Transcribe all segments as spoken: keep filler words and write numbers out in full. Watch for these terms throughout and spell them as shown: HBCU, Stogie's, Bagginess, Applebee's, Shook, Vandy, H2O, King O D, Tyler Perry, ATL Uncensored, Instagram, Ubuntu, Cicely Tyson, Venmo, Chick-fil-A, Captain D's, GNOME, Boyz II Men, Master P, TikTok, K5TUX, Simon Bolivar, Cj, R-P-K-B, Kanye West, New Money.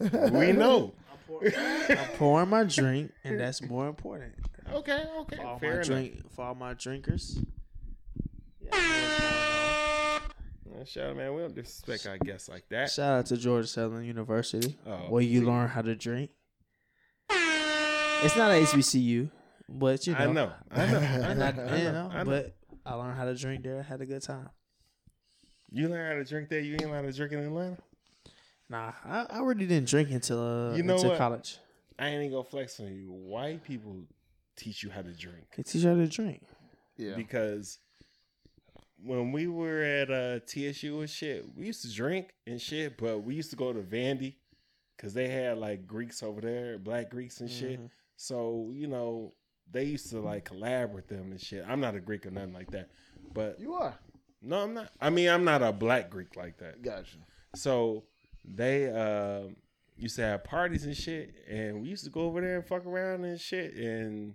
We know. I'm pouring my drink, and that's more important. Okay, okay. For all, fair my, drink, for all my drinkers. Yeah, shout out, man. We don't disrespect our guests like that. Shout out to Georgia Southern University, oh, where you learn how to drink. It's not a H B C U, but you know. I know. I know. I know. I, I know, know, I know. But I learned how to drink there. I had a good time. You learned how to drink there? You ain't learned how to drink in Atlanta? Nah, I, I really didn't drink until uh, you know until what? college. I ain't even gonna flex on you. White people teach you how to drink. They teach you how to drink. Yeah. Because when we were at uh, T S U and shit, we used to drink and shit, but we used to go to Vandy because they had like Greeks over there, black Greeks and shit. Mm-hmm. So, you know, they used to like collab with them and shit. I'm not a Greek or nothing like that. But you are. No, I'm not. I mean, I'm not a black Greek like that. Gotcha. So they uh, used to have parties and shit, and we used to go over there and fuck around and shit, and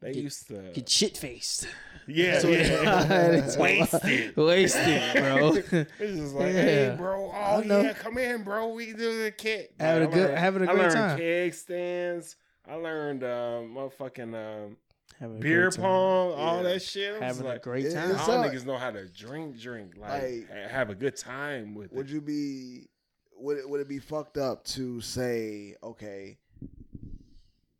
they get, used to get shit faced. Yeah, yeah. wasted, wasted, bro. It's just like, yeah. hey, bro, oh yeah, come in, bro. We do the kid. Having a good, learned, having a good time. I learned keg stands. I learned um, motherfucking um, beer pong, yeah. all that shit. Having like, a great time. All so, niggas know how to drink, drink, like, like have a good time with. Would it. you be? Would it, would it be fucked up to say, okay,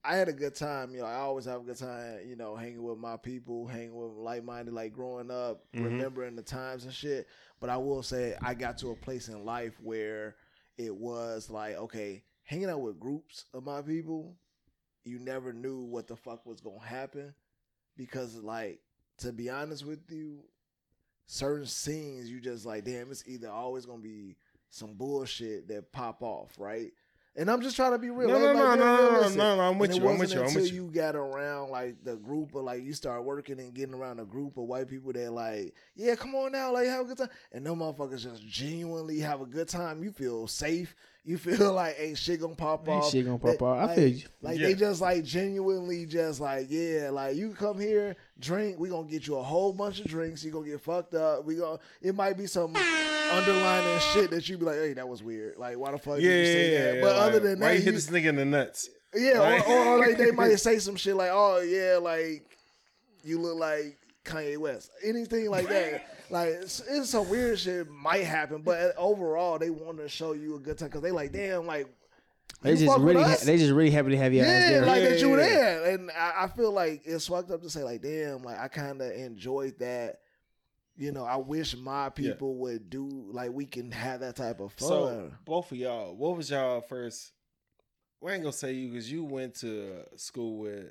I had a good time, you know, I always have a good time, you know, hanging with my people, hanging with like-minded, like growing up, mm-hmm. remembering the times and shit, but I will say I got to a place in life where it was like, okay, hanging out with groups of my people, you never knew what the fuck was going to happen because, like, to be honest with you, certain scenes, you just like, damn, it's either always going to be some bullshit that pop off, right? And I'm just trying to be real. No, no, no, no, no, no, no. I'm with you. I'm with you. I'm with you. Until you got around like the group, or like you start working and getting around a group of white people that like, yeah, come on now, like have a good time. And them motherfuckers just genuinely have a good time. You feel safe. You feel like ain't shit gonna pop off. Ain't shit gonna pop off. I feel you. Like they just like genuinely just like, yeah, like you come here, drink. We gonna get you a whole bunch of drinks. You gonna get fucked up. We gonna. It might be some underlying shit that you be like, hey, that was weird. Like, why the fuck yeah, did you say yeah, that? Yeah, but yeah, other than why that, why you hit this nigga in the nuts? Yeah, like, or, or like they might say some shit like, oh yeah, like you look like Kanye West, anything like that. Like, it's, it's some weird shit might happen, but overall, they want to show you a good time because they like, damn, like they just really, ha- they just really happy to have your yeah, ass there. Like yeah, that you were yeah. there, and I, I feel like it's fucked up to say like, damn, like I kind of enjoyed that. You know, I wish my people yeah. would do, like, we can have that type of fun. So, both of y'all, what was y'all first, well, I ain't gonna say you, because you went to school with,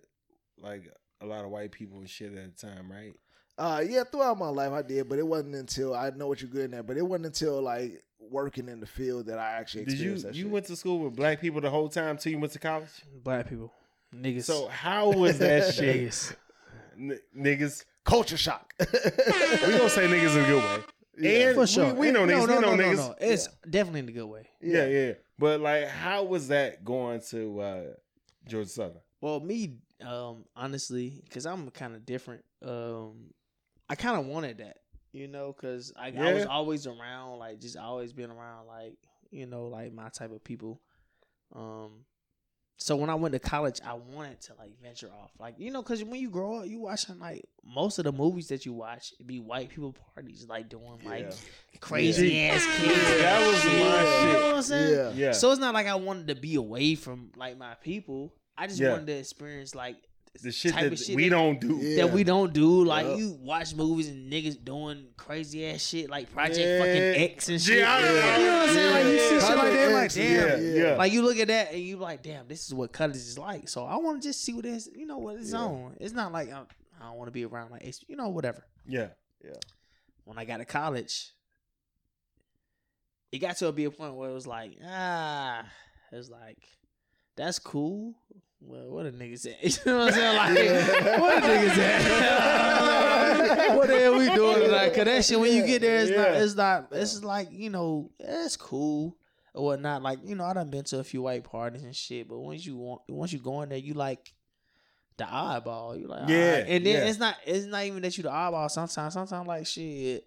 like, a lot of white people and shit at the time, right? Uh, yeah, throughout my life I did, but it wasn't until, I know what you're good at, but it wasn't until, like, working in the field that I actually experienced did you, that you shit. You went to school with black people the whole time till you went to college? Black people. Niggas. So, how was that shit? Niggas. N- niggas. Culture shock. We don't say niggas in a good way. Yeah, and for sure. We, we know niggas. No, no, we know no, no, niggas. No. It's yeah. definitely in a good way. Yeah. yeah, yeah. But like, how was that going to uh, Georgia Southern? Well, me, um, honestly, because I'm kind of different. Um, I kind of wanted that, you know, because I, yeah. I was always around, like, just always been around, like, you know, like my type of people. Um. So when I went to college, I wanted to like venture off, like you know, because when you grow up, you watching like most of the movies that you watch it be white people parties, like doing like yeah. crazy yeah. ass kids. That was shit. my shit. You know what I'm saying? Yeah. yeah. So it's not like I wanted to be away from like my people. I just yeah. wanted to experience like the shit type that of shit we that, don't do. That yeah. we don't do. Like yep. you watch movies and niggas doing crazy ass shit, like Project yeah. fucking X and shit. Yeah. Yeah. You know what I'm saying? Yeah. Like you see shit like that, like damn. Yeah. Yeah. Like you look at that and you like, damn, this is what college is like. So I want to just see what it's, you know, what it's yeah. on. It's not like I'm, I don't want to be around like, you know, whatever. Yeah, yeah. When I got to college, it got to be a point where it was like, ah, it was like, that's cool. Well, what a nigga said. You know what I'm saying? Like, yeah. what a nigga said. What the hell we doing? Like, cause that shit, when you get there, it's yeah. not, it's not, yeah. it's like, you know, that's cool or whatnot. Like, you know, I done been to a few white parties and shit, but once you want, once you go in there, you like the eyeball. You like, yeah. Right. And then yeah. it's not, it's not even that you the eyeball. Sometimes, sometimes like shit,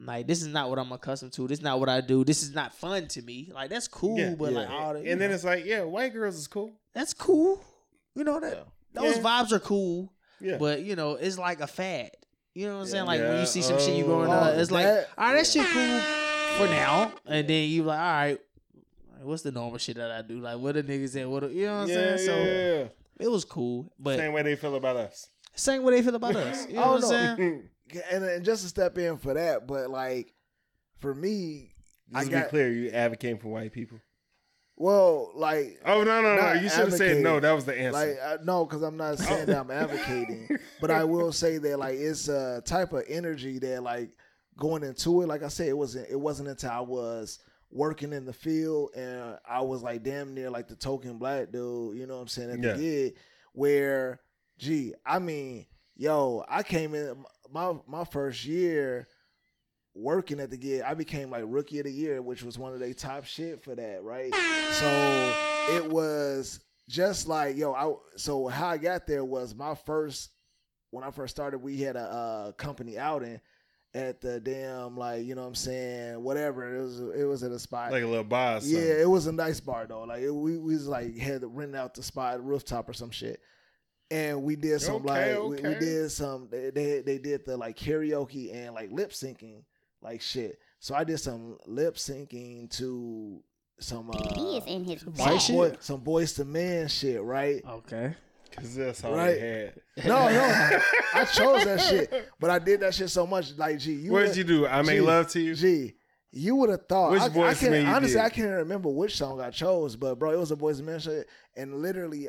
Like, this is not what I'm accustomed to. This is not what I do. This is not fun to me. Like, that's cool, yeah, but yeah. like all the, and then know. It's like, yeah, white girls is cool. That's cool. You know that yeah. those yeah. vibes are cool. Yeah. But you know, it's like a fad. You know what I'm yeah. saying? Like yeah. when you see some oh, shit you going on, oh, it's that, like, all right, that shit cool for now. And then you like, all right, what's the normal shit that I do? Like, what the niggas at? What the, you know what I'm yeah, saying? Yeah, so yeah. it was cool. But same way they feel about us. Same way they feel about us. You know what I'm saying? And, and just to step in for that, but like for me, just I to got, be clear, you advocating for white people. Well, like oh no no no, you should have said no. That was the answer. Like I, no, because I'm not saying that I'm advocating, but I will say that like it's a type of energy that like going into it. Like I said, it wasn't it wasn't until I was working in the field and I was like damn near like the token black dude. You know what I'm saying? At yeah. the gig, where gee, I mean, yo, I came in. My my first year working at the gig, I became like rookie of the year, which was one of their top shit for that, right? So it was just like, yo, I so how I got there was my first, when I first started, we had a, a company outing at the damn, like, you know what I'm saying, whatever. It was it was at a spot. Like a little bar or something. Yeah, it was a nice bar though. Like it, we, we was like had rented out the spot, rooftop or some shit. And we did some okay, like okay. We, we did some they, they they did the like karaoke and like lip syncing like shit. So I did some lip syncing to some uh, he is in his boy, shit. some Boyz two Men shit, right? Okay, because that's all right. I had. No, no, I chose that shit, but I did that shit so much. Like, gee, you what did you do? I made love to you. Gee, you would have thought. Which I, Boyz two Men? Honestly, did? I can't remember which song I chose, but bro, it was a Boyz two Men shit, and literally.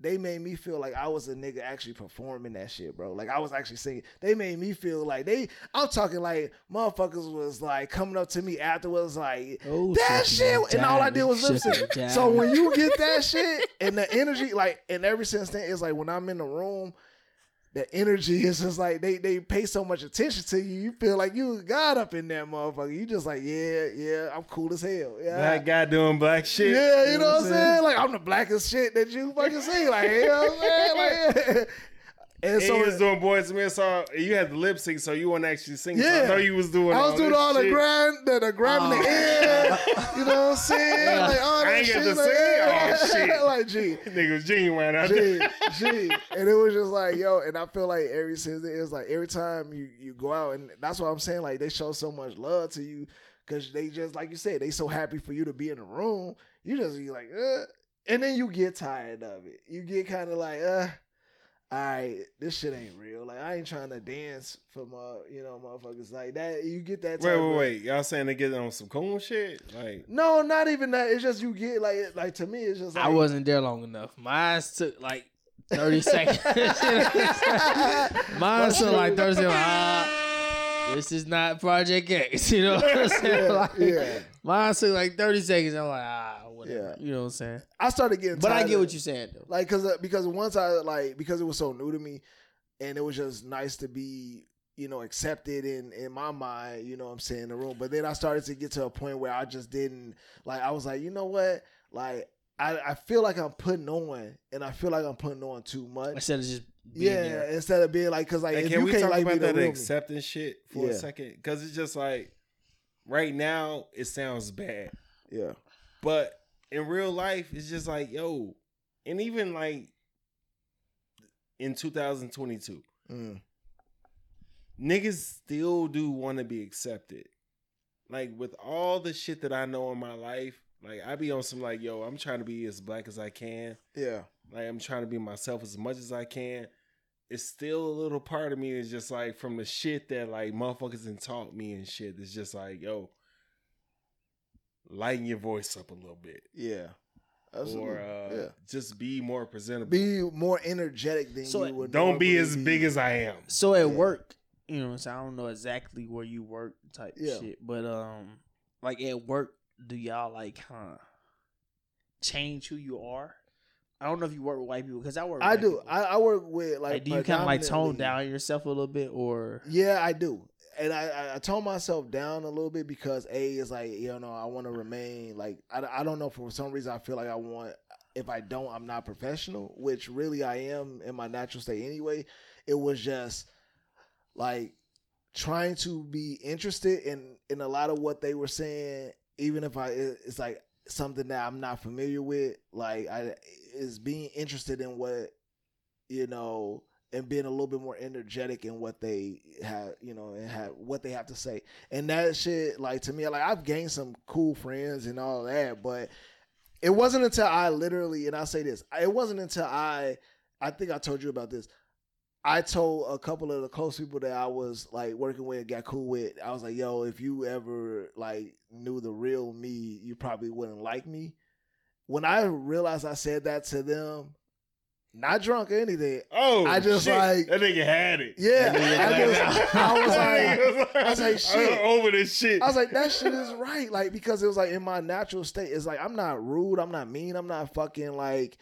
They made me feel like I was a nigga actually performing that shit, bro. Like, I was actually singing. They made me feel like they... I'm talking like motherfuckers was, like, coming up to me afterwards, like, oh, that shit! And all I did was lip sync. So when you get that shit and the energy, like, and ever since then, it's like when I'm in the room, the energy is just like, they they pay so much attention to you, you feel like you got up in that motherfucker. You just like, yeah, yeah, I'm cool as hell. Yeah. Black guy doing black shit. Yeah, you, you know, know what I'm saying? saying? Like, I'm the blackest shit that you fucking see. Like, you know what I'm saying? Like, and, and so you was doing Boyz two Men song. You had the lip sync, so you weren't actually singing. Yeah. So I know you was doing. I was all doing all shit. the grind, the, the grind oh. in the air. You know what I'm saying? Yeah. Like, all I ain't shit, get to like, sing. Oh shit! Like, gee, niggas genuine out gee, there. Gee, and it was just like, yo. And I feel like every since it was like every time you you go out, and that's what I'm saying. Like, they show so much love to you because they just like you said, they so happy for you to be in the room. You just be like, uh, and then you get tired of it. You get kind of like, uh. all right, this shit ain't real. Like, I ain't trying to dance for my, you know, motherfuckers like that. You get that. Wait, wait, of, wait. Y'all saying they get on some cool shit? Like, no, not even that. It's just you get like, like to me, it's just. Like, I wasn't there long enough. Mine took like thirty seconds. Mine took like thirty seconds. Uh, this is not Project X. You know what I'm saying? Yeah, like, yeah. Mine took like thirty seconds. I'm like, ah. Yeah. You know what I'm saying? I started getting tired. But I get what you're saying though. Like cause uh, because once I like because it was so new to me and it was just nice to be, you know, accepted in in my mind, you know what I'm saying, in the room. But then I started to get to a point where I just didn't like I was like, you know what? Like I, I feel like I'm putting on and I feel like I'm putting on too much. Instead of just being Yeah, there. instead of being like cause like, like if can you we can't talk like about that acceptance shit for yeah. a second? Cause it's just like right now it sounds bad. Yeah. But in real life, it's just like, yo, and even like in two thousand twenty-two, mm. niggas still do want to be accepted. Like with all the shit that I know in my life, like I be on some like, yo, I'm trying to be as black as I can. Yeah. Like I'm trying to be myself as much as I can. It's still a little part of me is just like from the shit that like motherfuckers done taught me and shit. It's just like, yo. Lighten your voice up a little bit. Yeah. Absolutely. Or uh, yeah. just be more presentable. Be more energetic than so you would. Don't be as be. big as I am. So at yeah. work, you know, so I don't know exactly where you work type yeah. shit. But um, like at work, do y'all like, huh, change who you are? I don't know if you work with white people because I work with I do. I, I work with like. Like do you kind of like tone down yourself a little bit or? Yeah, I do. And I, I toned myself down a little bit because A is like, you know, I want to remain like, I, I don't know. For some reason, I feel like I want, if I don't, I'm not professional, which really I am in my natural state anyway. It was just like trying to be interested in, in a lot of what they were saying, even if I, it's like something that I'm not familiar with, like I is being interested in what, you know, and being a little bit more energetic in what they have, you know, and have what they have to say. And that shit, like, to me, like, I've gained some cool friends and all that, but it wasn't until I literally, and I'll say this, it wasn't until I, I think I told you about this. I told a couple of the close people that I was, like, working with, got cool with, I was like, yo, if you ever, like, knew the real me, you probably wouldn't like me. When I realized I said that to them, not drunk or anything. Oh, I just shit. Like that nigga had it. Yeah, I, just, I was like, I was like, shit, I'm over this shit. I was like, that shit is right, like because it was like in my natural state. It's like I'm not rude, I'm not mean, I'm not fucking like,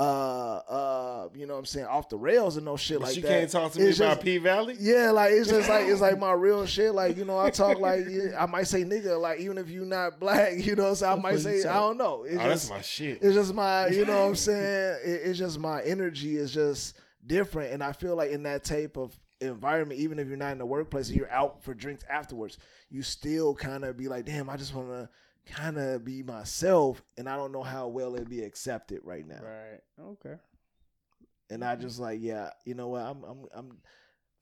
uh, uh, you know what I'm saying, off the rails and no shit but like you that. You can't talk to it's me just, about P Valley. Yeah, like it's just like it's like my real shit. Like you know, I talk like I might say nigga, like even if you not black, you know, so I might say I don't know. It's oh, just, that's my shit. It's just my, you know what I'm saying. It, it's just my energy is just different, and I feel like in that type of environment, even if you're not in the workplace, you're out for drinks afterwards, you still kind of be like, damn, I just want to kind of be myself, and I don't know how well it'd be accepted right now. Right. Okay. And I just like, yeah, you know what? I'm, I'm, I'm,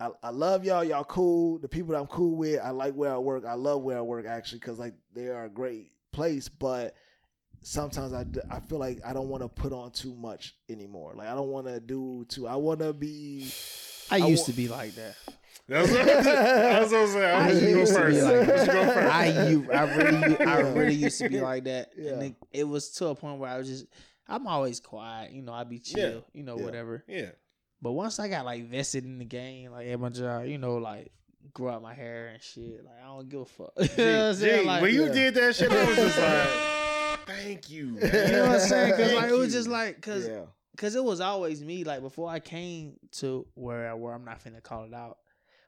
I, I love y'all. Y'all cool. The people that I'm cool with, I like where I work. I love where I work actually, because like they are a great place. But sometimes I, I feel like I don't want to put on too much anymore. Like I don't want to do too. I want to be. I, I used wa- to be like that. That's what, that's what I'm saying. I, I used to go first. To like you go first. I, you, I really, I really used to be like that, yeah. And it, it was to a point where I was just, I'm always quiet, you know. I be chill, yeah. you know, yeah. whatever. Yeah. But once I got like vested in the game, like at my job, you know, like grow out my hair and shit, like I don't give a fuck. You G, know what I'm saying? G, like, when you yeah. did that shit, I was just like, thank you. Man. You know what I'm saying? Because like you. It was just like, because yeah. cause it was always me. Like before I came to where where I'm not finna call it out.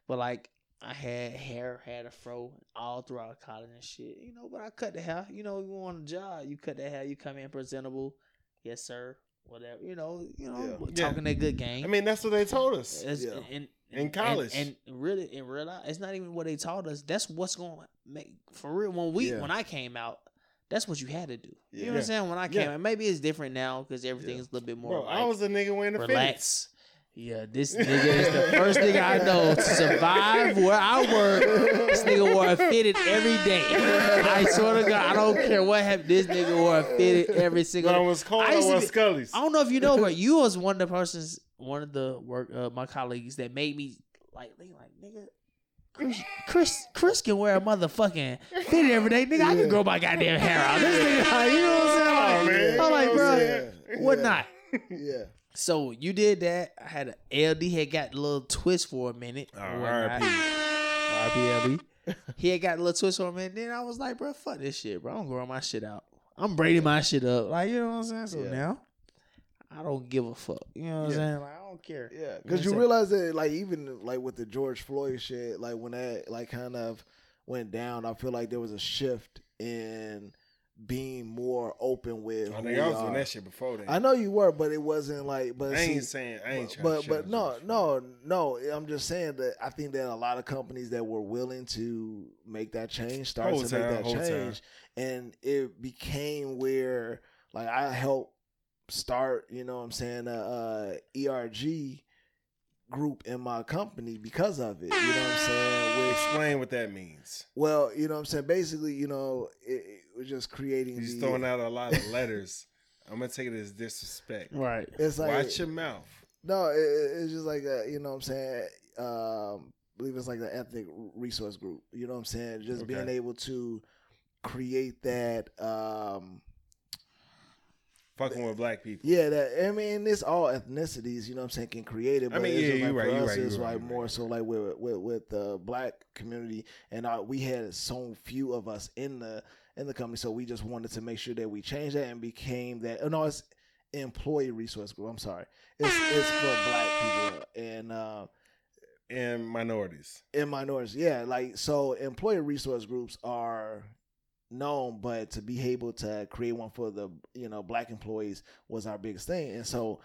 But, like, I had hair, had a fro all throughout college and shit. You know, but I cut the hair. You know, you want a job, you cut the hair, you come in presentable. Yes, sir. Whatever. You know, you know, yeah. talking yeah. that good game. I mean, that's what they told us. Yeah. And, and, in college. And, and really, in real life, it's not even what they taught us. That's what's going to make, for real, when we, yeah. when I came out, that's what you had to do. You yeah. know what I'm saying? When I came yeah. out, maybe it's different now because everything yeah. is a little bit more. Bro, like, I was a nigga wearing the relax. Fitness. Yeah, this nigga is the first nigga I know to survive where I work. This nigga wore a fitted every day. I swear to God, I don't care what happened. This nigga wore a fitted every single day. When I was cold, I, I wore Scully's. I don't know if you know, but you was one of the persons, one of the work, uh, my colleagues that made me like, they like, nigga, Chris, Chris, Chris can wear a motherfucking fitted every day. Nigga, yeah. I can grow my goddamn hair out. This nigga, like, you know what I'm saying? Like, oh, I'm like, bro, yeah. what yeah. not? Yeah. So you did that. I had a L D had got a little twist for a minute. R P L D. He had got a little twist for a minute. Then I was like, bro, fuck this shit, bro. I'm growing my shit out. I'm braiding my shit up. Like, you know what I'm saying? So yeah. now I don't give a fuck. You know what yeah. I'm saying? Like, I don't care. Yeah. Because you, know you realize that like even like with the George Floyd shit, like when that like kind of went down, I feel like there was a shift in being more open with. I think I was doing that shit before that. I know you were, but it wasn't like. But I ain't see, saying I ain't. But but, but no no no. I'm just saying that I think that a lot of companies that were willing to make that change started to time, make that change, time. And it became where like I helped start. You know what I'm saying, a, a E R G group in my company because of it. You know what I'm saying. With, explain what that means. Well, you know what I'm saying. Basically, you know. It, We're just creating. You're just the, throwing out a lot of letters. I'm gonna take it as disrespect. Right. It's like watch your mouth. No, it, it's just like a, you know what I'm saying. Um, I believe it's like the ethnic resource group. You know what I'm saying. Just okay. being able to create that. Um, Fucking with black people. Yeah, that I mean, it's all ethnicities. You know what I'm saying. Can create it. But I mean, it's yeah, you're like right. You're right. It's you're like right, more right. so like with with with the black community, and I, we had so few of us in the. in the company, so we just wanted to make sure that we changed that and became that. Oh no, it's employee resource group. I'm sorry, it's it's for black people and uh, and minorities and minorities. Yeah, like so, employee resource groups are known, but to be able to create one for the you know black employees was our biggest thing, and so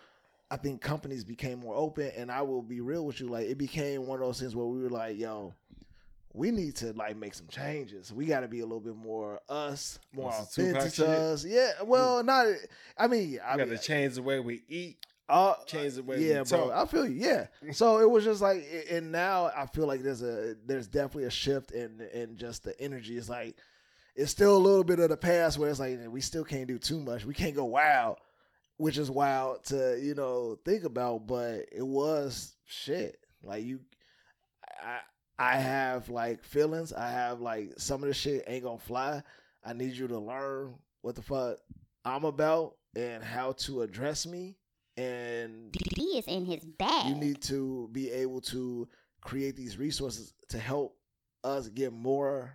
I think companies became more open. And I will be real with you, like it became one of those things where we were like, yo, we need to like make some changes. We got to be a little bit more us, more That's authentic to us. Yeah, well, mm. not. I mean, I got to change the way we eat. Uh, change the way yeah, we bro, talk. I feel you. Yeah. So it was just like, and now I feel like there's a there's definitely a shift in in just the energy. It's like it's still a little bit of the past where it's like we still can't do too much. We can't go wild, which is wild to you know think about. But it was shit. Like you, I. I have like feelings. I have like some of the shit ain't gonna fly. I need you to learn what the fuck I'm about and how to address me. And D is in his bag. You need to be able to create these resources to help us get more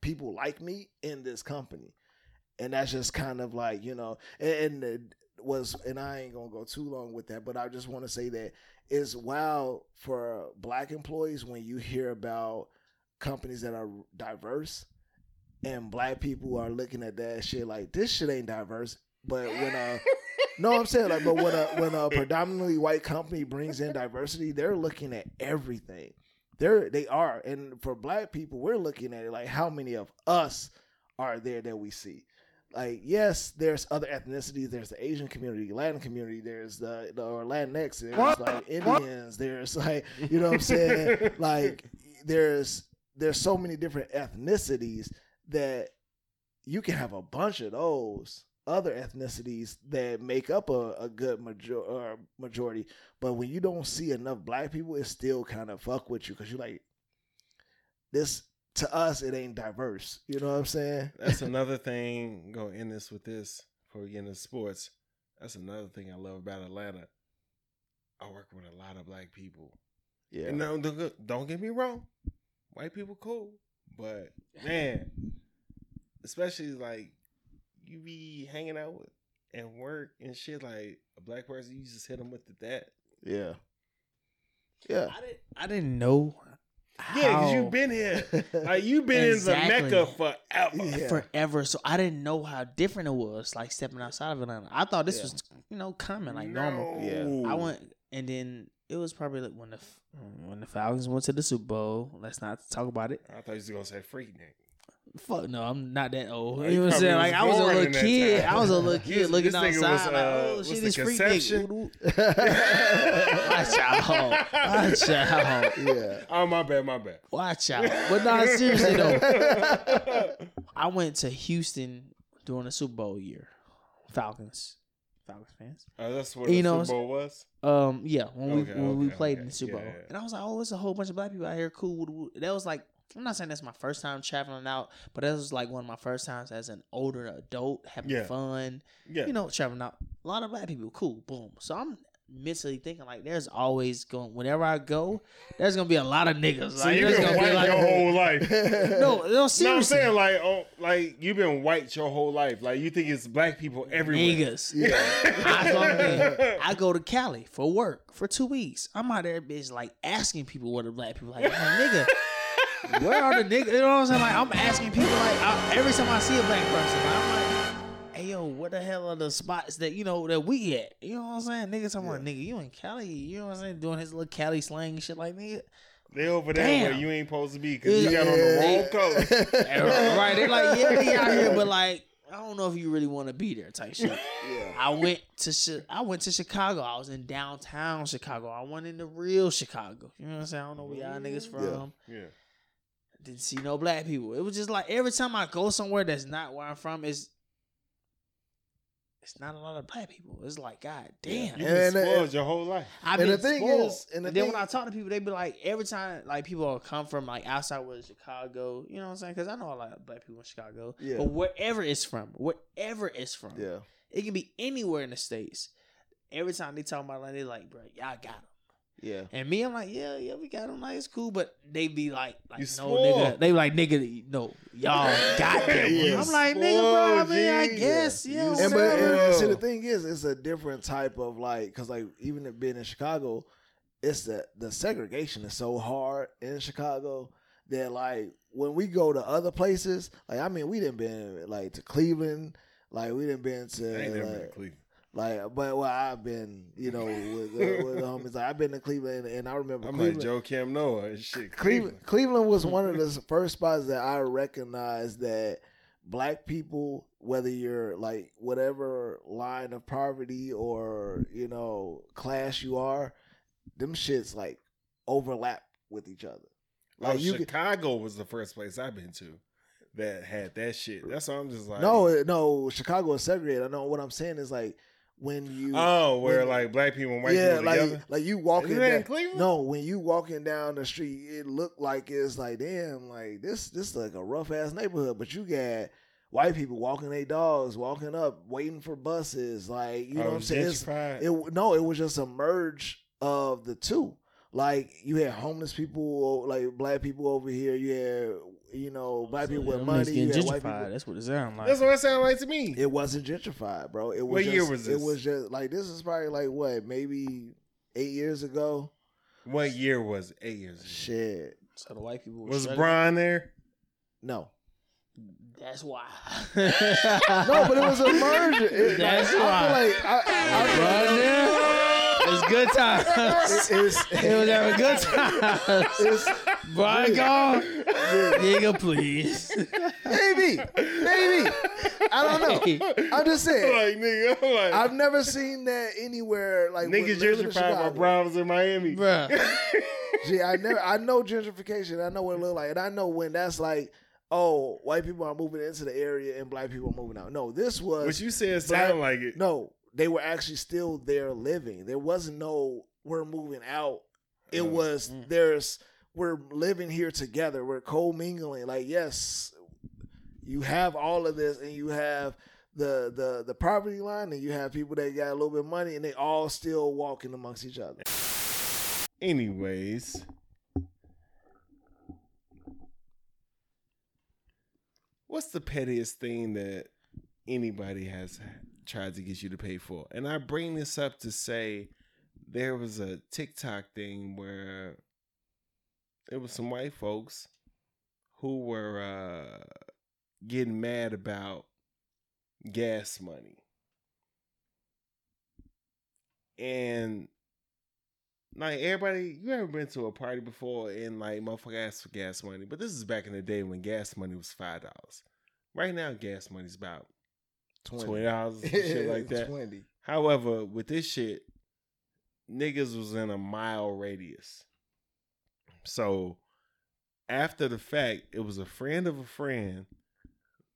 people like me in this company. And that's just kind of like, you know, and, and it was, and I ain't gonna go too long with that, but I just want to say that it's wild for black employees when you hear about companies that are diverse and black people are looking at that shit like this shit ain't diverse. But when a no, I'm saying like, but when a when a predominantly white company brings in diversity, they're looking at everything. They're they are, and for black people, we're looking at it like how many of us are there that we see. Like, yes, there's other ethnicities. There's the Asian community, Latin community. There's the, the or Latinx. There's, like, Indians. There's, like, you know what I'm saying? Like, there's there's so many different ethnicities that you can have a bunch of those other ethnicities that make up a, a good major, or majority. But when you don't see enough black people, it still kind of fuck with you because you're like, this... To us, it ain't diverse. You know what I'm saying? That's another thing. Gonna end this with this before we get into sports. That's another thing I love about Atlanta. I work with a lot of black people. Yeah. And no, don't get me wrong. White people cool, but man, especially like you be hanging out with and work and shit. Like a black person, you just hit them with the that. Yeah. Yeah. I didn't. I didn't know. How? Yeah, because you've been here. Like you've been exactly. in the Mecca forever. Yeah. Forever. So I didn't know how different it was, like stepping outside of Atlanta. I thought this yeah. was, you know, common, like no. normal. Yeah. I went, and then it was probably like when the when the Falcons went to the Super Bowl. Let's not talk about it. I thought you was gonna say freak Nick. Fuck no, I'm not that old. You know what I'm saying? Like I was a little kid. I was a little kid looking outside. Was, uh, like, oh shit, this freak nigga. Watch out, watch out. Yeah. Oh my bad, my bad. Watch out. But no, seriously though, I went to Houston during the Super Bowl year. Falcons, Falcons fans. Oh, that's what the Super Bowl was. Um, yeah, when we when we played in the Super Bowl, and I was like, oh, there's a whole bunch of black people out here. Cool. That was like. I'm not saying that's my first time traveling out, but that was like one of my first times as an older adult, having yeah. fun, yeah. you know, traveling out. A lot of black people, cool, boom. So I'm mentally thinking like, there's always going, whenever I go, there's going to be a lot of niggas. So like, you've been white be like, your whole life. No, no, seriously. No, I'm saying like, oh, like you've been white your whole life. Like you think it's black people everywhere. Niggas. Yeah. I, I go to Cali for work for two weeks. I'm out there, bitch, like asking people what are black people like, hey, nigga. Where are the niggas? You know what I'm saying? Like, I'm asking people, like, I, every time I see a black person, like, I'm like, hey, yo, what the hell are the spots that, you know, that we at? You know what I'm saying? Niggas talking about, yeah. nigga, you in Cali, you know what I'm saying? Doing his little Cali slang and shit like that. They over there Damn. where you ain't supposed to be because you got on the wrong coast. Right. They're like, yeah, they out here, but, like, I don't know if you really want to be there type shit. Yeah. I went to I went to Chicago. I was in downtown Chicago. I went into real Chicago. You know what I'm saying? I don't know where y'all niggas from. Yeah. yeah. Didn't see no black people. It was just like every time I go somewhere that's not where I'm from, it's it's not a lot of black people. It's like, God damn. Yeah, you've been spoiled your whole life. I've been spoiled. And, the and then thing when I talk to people, they be like, every time like people come from like outside where Chicago, you know what I'm saying? Because I know a lot of black people in Chicago. Yeah. But wherever it's from, wherever it's from, yeah. it can be anywhere in the States. Every time they talk about it, they like, bro, y'all got them. Yeah. And me, I'm like, yeah, yeah, we got them. Like, it's cool. But they be like, like no, spoiled. nigga. They be like, nigga, no, y'all got them. Yeah, I'm like, spoiled, nigga, bro, I mean, I guess. Yeah. yeah and, but, and see, the thing is, it's a different type of like, because like, even being in Chicago, it's the, the segregation is so hard in Chicago that like, when we go to other places, like, I mean, we done been like to Cleveland. Like, we done been to. I ain't never like, been to Cleveland. Like, but well, I've been, you know, with, uh, with the homies. Like, I've been to Cleveland, and, and I remember. I mean, Cleveland, Joe Kim Noah and shit. Cleveland. Cleveland was one of the first spots that I recognized that black people, whether you're like whatever line of poverty or, you know, class you are, them shits like overlap with each other. Like, oh, you Chicago could, was the first place I've been to that had that shit. That's why I'm just like, no, no, Chicago is segregated. I know what I'm saying is like. When you oh, where when, like black people and white yeah, people like, together, like you walking Isn't that down, in Cleveland? No, when you walking down the street, it looked like it's like damn, like this this like a rough ass neighborhood. But you got white people walking their dogs, walking up, waiting for buses, like you know oh, what I'm saying. It no, it was just a merge of the two. Like you had homeless people, like black people over here. You had. You know, black so people with money. You had white people. That's what it sounds like. That's what it sounds like to me. It wasn't gentrified, bro. It was what just, year was this? It was just like this is probably like what, maybe eight years ago. What year was it? Eight years ago. Shit. So the white people was Brian there? No. That's why. No, but it was a merger. That's like, why. I feel like I, I, I, there. It was good times. It, it's, it was having good times. By God, nigga, please. Maybe, maybe. I don't know. I'm just saying. Like nigga, I'm like, I've never seen that anywhere. Like niggas gentrified my Browns in Miami. Bruh. Gee, I never. I know gentrification. I know what it look like, and I know when that's like. Oh, white people are moving into the area, and black people are moving out. No, this was what you said. Sound like it. No. They were actually still there living. There wasn't no, we're moving out. It was, there's, we're living here together. We're co-mingling. Like, yes, you have all of this and you have the, the, the poverty line and you have people that got a little bit of money and they all still walking amongst each other. Anyways. What's the pettiest thing that anybody has had? Tried to get you to pay for. And I bring this up to say there was a TikTok thing where it was some white folks who were uh, getting mad about gas money. And like everybody, you ever been to a party before and like motherfucker asked for gas money, but this is back in the day when gas money was five dollars. Right now, gas money's about Twenty dollars and shit like that. twenty. However, with this shit, niggas was in a mile radius. So after the fact, it was a friend of a friend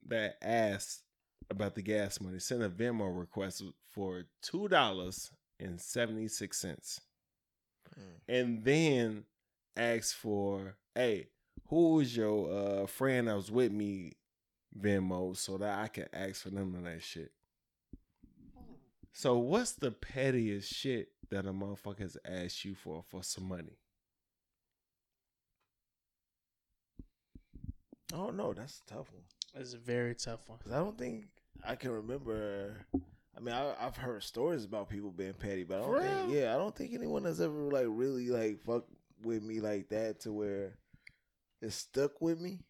that asked about the gas money, sent a Venmo request for two dollars and seventy-six cents. Mm. And then asked for, hey, who was your uh, friend that was with me? Venmo so that I can ask for them and that shit. So what's the pettiest shit that a motherfucker has asked you for for some money? I don't know. That's a tough one. That's a very tough one. Cause I don't think I can remember. I mean, I, I've heard stories about people being petty, but I don't for think. Real? Yeah, I don't think anyone has ever like really like fucked with me like that to where it stuck with me.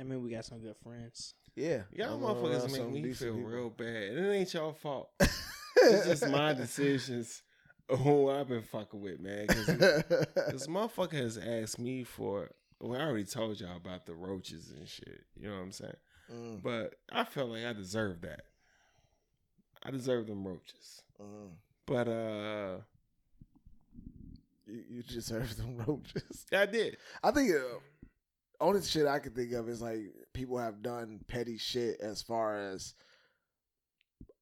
I mean, we got some good friends. Yeah. Y'all motherfuckers make me feel people. Real bad. And it ain't y'all fault. It's just my decisions of who I've been fucking with, man. Because this motherfucker has asked me for, well, I already told y'all about the roaches and shit. You know what I'm saying? Mm. But I felt like I deserved that. I deserved them roaches. Mm. But, uh... You, you deserved them roaches. I did. I think... Uh, Only shit I can think of is like people have done petty shit as far as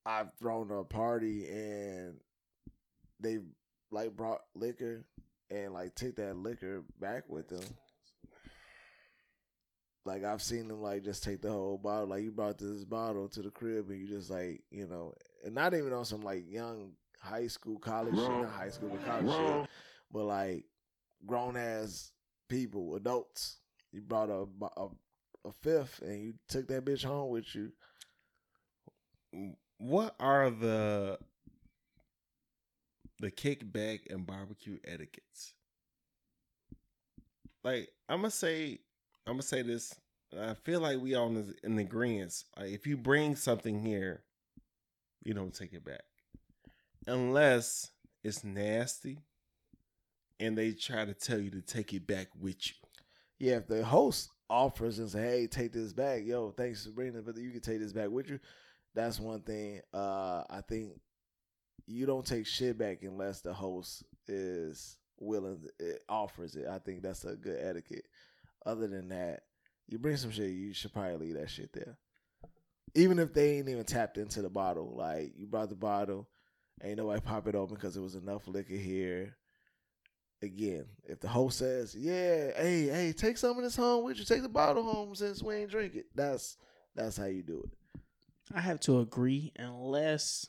I've thrown a party and they like brought liquor and like took that liquor back with them. Like I've seen them like just take the whole bottle. Like you brought this bottle to the crib and you just like, you know, and not even on some like young high school, college shit, not high school, but college shit, but like grown ass people, adults. You brought a, a a fifth and you took that bitch home with you. What are the the kickback and barbecue etiquettes? Like I'ma say, I'ma say this. I feel like we all in the agreement. Like if you bring something here, you don't take it back. unless it's nasty and they try to tell you to take it back with you. Yeah, if the host offers and say, hey, take this back, yo, thanks for bringing it, but you can take this back with you. That's one thing. Uh, I think you don't take shit back unless the host is willing, it offers it. I think that's a good etiquette. Other than that, you bring some shit, you should probably leave that shit there. Even if they ain't even tapped into the bottle. Like, you brought the bottle, ain't nobody pop it open because there was enough liquor here. Again, if the host says, yeah, hey, hey, take some of this home with you. Take the bottle home since we ain't drink it. That's that's how you do it. I have to agree unless,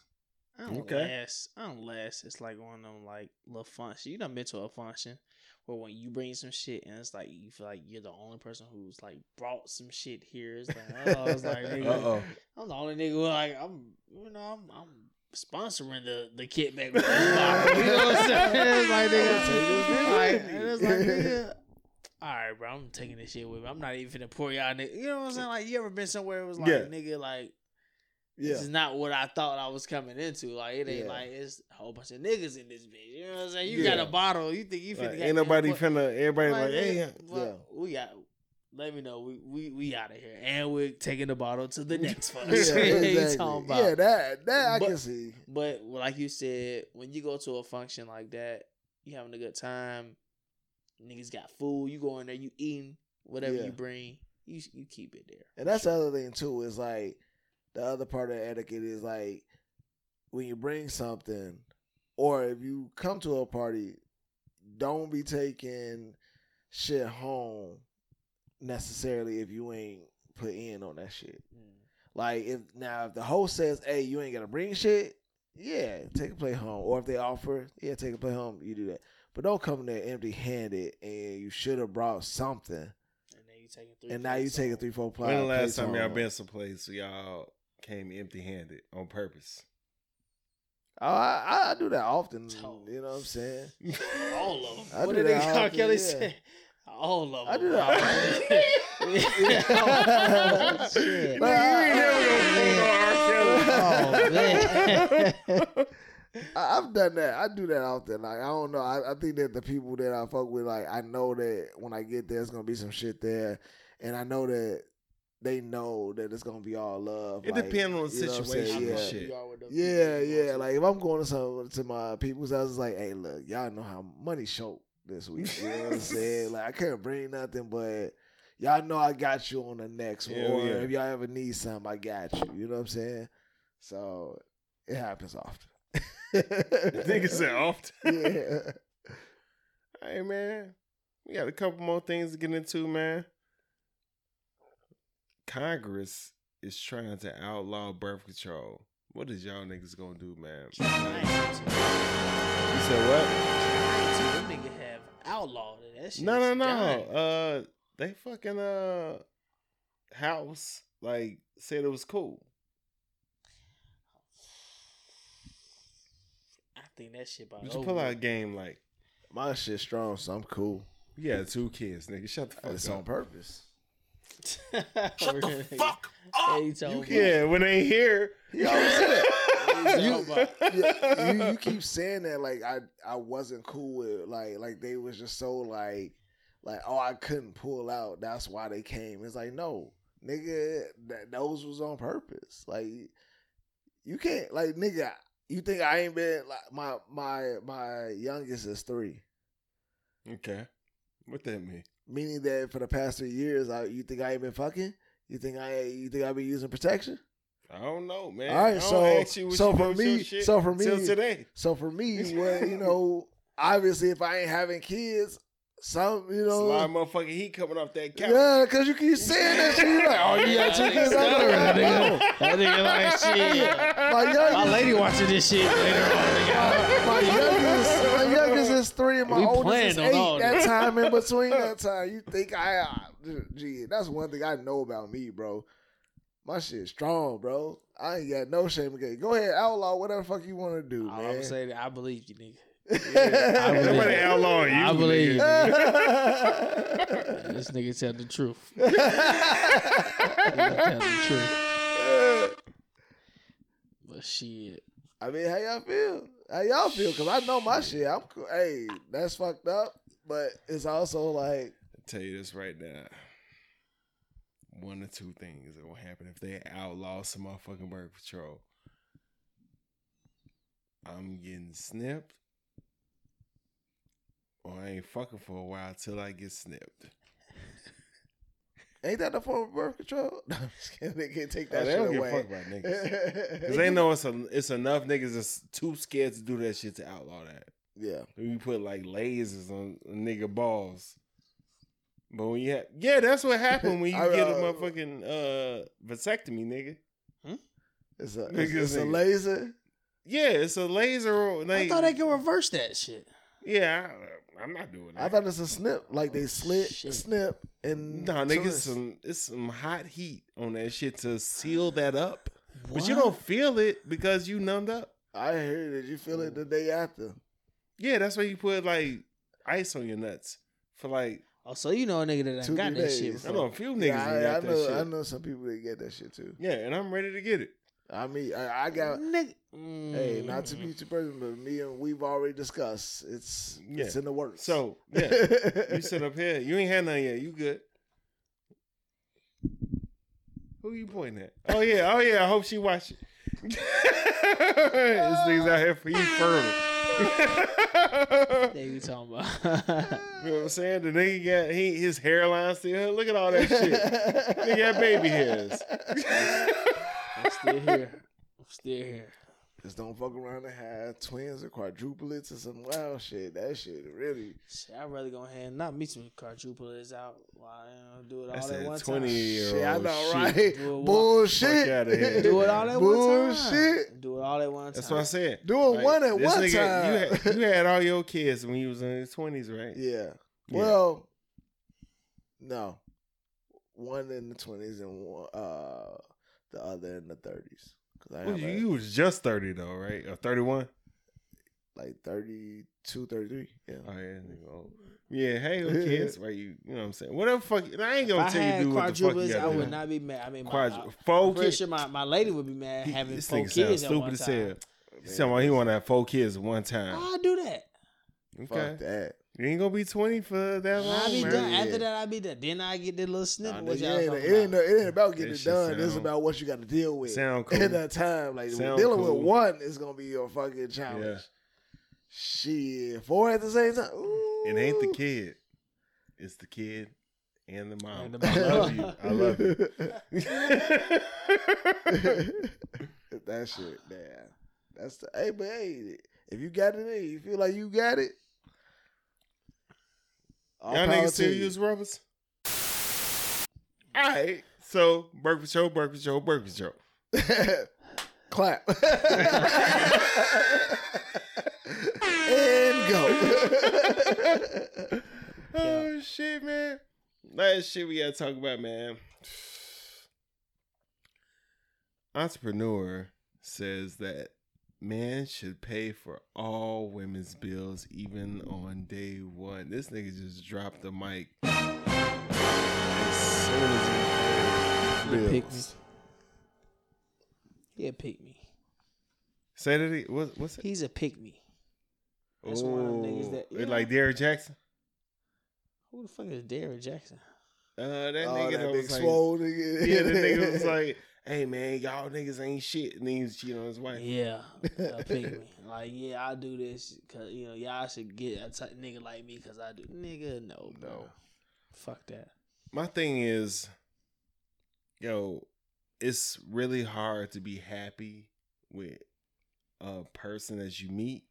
unless, okay. unless it's like one of them like little function. You done been to a function where when you bring some shit and it's like you feel like you're the only person who's like brought some shit here. It's like, oh, it's like, nigga, I'm the only nigga who like, I'm, you know, I'm, I'm sponsoring the the kit back with that. You know what I'm saying? It's like, nigga, like, and it's like, nigga, all right, bro, I'm taking this shit with me. I'm not even finna pour y'all, nigga. You know what I'm saying? Like, you ever been somewhere it was like, yeah. nigga, like, yeah. this is not what I thought I was coming into. Like, it ain't yeah. like, it's a whole bunch of niggas in this bitch. You know what I'm saying? You yeah. got a bottle. You think you finna like, get ain't nobody finna, everybody like, like hey, yeah. Well, yeah. we got, let me know, we we, we out of here. And we're taking the bottle to the next function. Yeah, exactly. yeah, that, that but, I can see. But like you said, when you go to a function like that, you having a good time, niggas got food, you go in there, you eating, whatever yeah. you bring, you you keep it there. And that's sure. the other thing too, is like, the other part of the etiquette is like, when you bring something, or if you come to a party, don't be taking shit home necessarily if you ain't put in on that shit. Mm. Like, if now if the host says, hey, you ain't gotta bring shit, yeah, take a plate home. Or if they offer, yeah, take a plate home, you do that. But don't come in there empty handed and you should have brought something. And now you taking three And now you taking three, four plates. When the last time home? Y'all been someplace so y'all came empty handed on purpose? Oh, I, I do that often. Oh. You know what I'm saying? All of them. I what did they call Kelly yeah. said? All of them. I do that. Oh, shit. Like, I, I, oh, I've done that. I do that often. Like, I don't know. I, I think that the people that I fuck with, like, I know that when I get there, there's gonna be some shit there, and I know that they know that it's gonna be all love. It like, depends on the situation. Yeah, shit. yeah, yeah. Like, if I'm going to some to my people's house, it's like, hey, look, y'all know how money short this week. You know what I'm saying? Like, I can't bring nothing, but y'all know I got you on the next one. Yeah, yeah. If y'all ever need something, I got you. You know what I'm saying? So it happens often. The nigga said often. Yeah. Hey, man, we got a couple more things to get into, man. Congress is trying to outlaw birth control. What is y'all niggas gonna do, man? You said what? Them niggas have outlawed it. That shit no, no, no. Dying. Uh, they fucking uh, House like said it was cool. I think that shit about. Did you pull out a game like? My shit's strong, so I'm cool. You got two kids, nigga. Shut the fuck up. It's on purpose. Shut the fuck up! You can yeah, when they here, you always say that. you, yeah, you, you keep saying that like I, I wasn't cool with like like they was just so like like oh I couldn't pull out. That's why they came. It's like no nigga, that, those was on purpose. Like you can't like nigga. You think I ain't been like my my my youngest is three. Okay, what that mean? Meaning that for the past three years, I, you think I ain't been fucking? You think I you think I been using protection? I don't know, man. All right, I don't so you so, for me, shit so for me, so for me, today. So for me, well, you know, obviously, if I ain't having kids, some you know, it's a lot of motherfucking heat coming off that couch. Yeah, because you keep saying that shit. You're like, oh, you got two kids. That nigga like shit. My, youngest, my lady watching this shit later on. My, my youngest. My youngest is three and my oldest is eight. All that time in between that time, you think I, I, gee, that's one thing I know about me, bro. My shit's strong, bro. I ain't got no shame again. Go ahead, outlaw whatever the fuck you want to do, all man. I'm saying that I believe you, nigga. Yeah, I nobody outlawing you. I believe nigga. This nigga tell the truth. Tell the truth. But shit. I mean, how y'all feel? How y'all feel? Because I know my shit. I'm cool. Hey, that's fucked up. But it's also like. I'll tell you this right now. One or two things that will happen if they outlaw some motherfucking bird patrol. I'm getting snipped. Or I ain't fucking for a while till I get snipped. Ain't that the form of birth control? No, I'm just kidding. They can't take that oh, shit away. They don't give a fuck about niggas. Because they know it's, a, it's enough niggas that's too scared to do that shit to outlaw that. Yeah. We put like lasers on nigga balls. But when you have... Yeah, that's what happened when you I, get uh, a motherfucking uh, vasectomy, nigga. Hmm? It's a, nigga, it's a laser? Yeah, it's a laser. Like, I thought they could reverse that shit. Yeah, I, I'm not doing that. I thought it's a snip. Like they slit, shit. snip, and... Nah, nigga, it's some, it's some hot heat on that shit to seal that up. What? But you don't feel it because you numbed up. I heard it. You feel it the day after. Yeah, that's why you put, like, ice on your nuts for, like... Oh, so you know a nigga that done got that shit before. I know a few niggas yeah, that I, got I know, that shit. I know some people that get that shit, too. Yeah, and I'm ready to get it. I mean, I, I got... Nigga. Mm. Hey, not to be too personal, but me and we've already discussed. It's yeah. it's in the works. So, yeah. You sit up here. You ain't had none yet. You good. Who you pointing at? Oh, yeah. Oh, yeah. I hope she watch it. This nigga's out here for you further. They be talking about. You know what I'm saying? The nigga got he his hairline still. Look at all that shit. Nigga got baby hairs. I'm still here. I'm still here. Just don't fuck around and have twins or quadruplets or some wild shit. That shit really. Shit, I'd rather go ahead and not meet some quadruplets out while I don't do it all That's at one time. Shit, I know, right? Bullshit. Fuck out of here. Do it all at one time. Bullshit. Do it all at one time. That's what I said. Do it like, one at one nigga, time. You had, you had all your kids when you was in your twenties, right? Yeah. yeah. Well, no. One in the twenties and one, uh, the other in the thirties. Well, you, you was just thirty though, right? Or thirty-one? Like thirty-two, thirty-three. Yeah. Oh, yeah. Old. Yeah, hey, okay, kids, right? You, you know what I'm saying? Whatever fuck. I ain't going to tell you do what the fuck you got I would do. Not be mad. I mean, my, I, I'm pretty sure my, my lady would be mad having this four kids at one time. This nigga sounds stupid as hell. He want to have four kids at one time. I'll do that. Okay. Fuck that. You ain't gonna be twenty for that long. I'll be man. done. After yeah. that, I'll be done. Then I get that little snippet. Nah, it, ain't, it, ain't, it ain't about getting it done. Sound, it's about what you got to deal with. Sound cool. At that time, like dealing cool. with one is gonna be your fucking challenge. Yeah. Shit, four at the same time. Ooh. It ain't the kid. It's the kid and the mom. And the mom. I love you. I love you. That shit, man. That's the. Hey, but hey, if you got it, in, you feel like you got it. All y'all niggas still use rubbers? All right. So, burp show, burp show, burp show. Clap. And go. Oh, shit, man. Last shit we got to talk about, man. Entrepreneur says that man should pay for all women's bills, even on day one. This nigga just dropped the mic. As soon as he picked me. Yeah, pick me. Say that he, what, what's it? He's a pick me. That's oh, one of them niggas that. Yeah. Like Derrick Jackson? Who the fuck is Derrick Jackson? Uh, that oh, nigga that, that was like. Swole nigga. Yeah, that nigga was like. Hey man, y'all niggas ain't shit. And he was cheating on his wife. Yeah, uh, pick me. Like yeah, I do this because you know y'all should get a t- nigga like me because I do. Nigga, no, bro. no, fuck that. My thing is, yo, it's really hard to be happy with a person that you meet.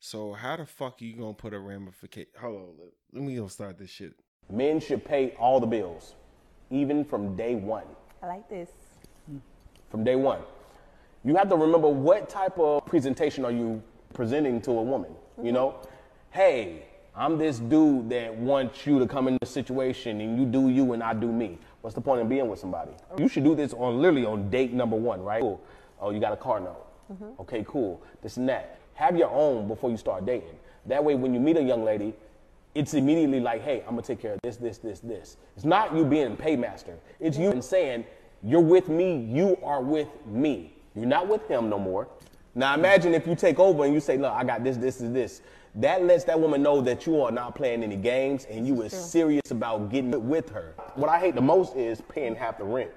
So how the fuck are you gonna put a ramification? Hold on, let me go start this shit. Men should pay all the bills, even from day one. I like this. From day one. You have to remember what type of presentation are you presenting to a woman, mm-hmm. you know? Hey, I'm this dude that wants you to come in the situation and you do you and I do me. What's the point in being with somebody? Okay. You should do this on literally on date number one, right? Cool. Oh, you got a car note. Mm-hmm. Okay, cool. This and that. Have your own before you start dating. That way when you meet a young lady, it's immediately like, hey, I'm gonna take care of this, this, this, this. It's not you being paymaster. It's you saying, you're with me, you are with me. You're not with him no more. Now imagine if you take over and you say, look, I got this, this, and this. That lets that woman know that you are not playing any games and you are serious about getting with her. What I hate the most is paying half the rent.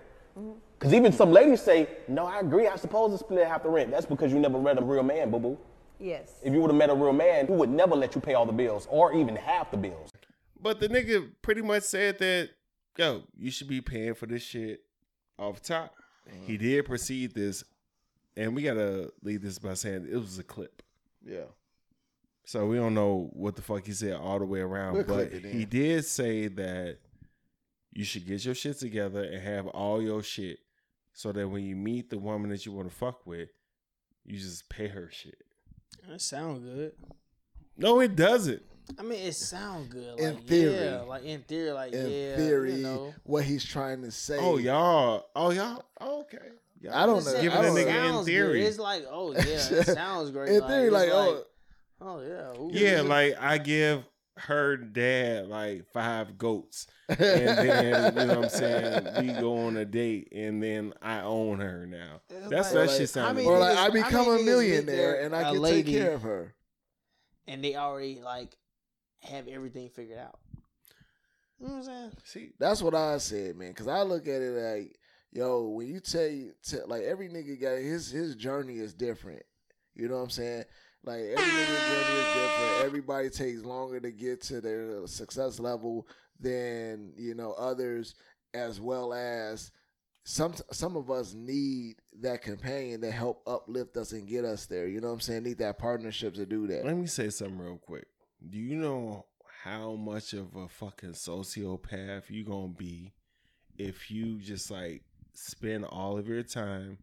Because even some ladies say, no, I agree, I'm supposed to split half the rent. That's because you never met a real man, boo-boo. Yes. If you would have met a real man, he would never let you pay all the bills or even half the bills. But the nigga pretty much said that, yo, you should be paying for this shit off top. Mm-hmm. He did precede this, and we got to leave this by saying it was a clip. Yeah. So we don't know what the fuck he said all the way around, we'll but he did say that you should get your shit together and have all your shit so that when you meet the woman that you want to fuck with, you just pay her shit. That sounds good. No, it doesn't. I mean, it sounds good. Like, in theory. Yeah, like, in theory, like, in yeah. In theory, you know. What he's trying to say. Oh, y'all. Oh, y'all. Oh, okay. Y'all. I don't know. Giving a nigga in theory. Good. It's like, oh, yeah, it sounds great. In like, theory, like, oh. Like, oh, yeah. Ooh. Yeah, like, I give her dad, like, five goats. And then, you know what I'm saying, we go on a date, and then I own her now. That's like, that shit sounds good. Or, like, I become a millionaire, and I can take care of her. And they already, like, have everything figured out. You know what I'm saying? See, that's what I said, man, because I look at it like, yo, when you tell, tell like, every nigga got, his, his journey is different. You know what I'm saying? Like, every nigga's journey is different. Everybody takes longer to get to their success level than, you know, others, as well as some some of us need that companion to help uplift us and get us there. You know what I'm saying? Need that partnership to do that. Let me say something real quick. Do you know how much of a fucking sociopath you gonna be if you just, like, spend all of your time,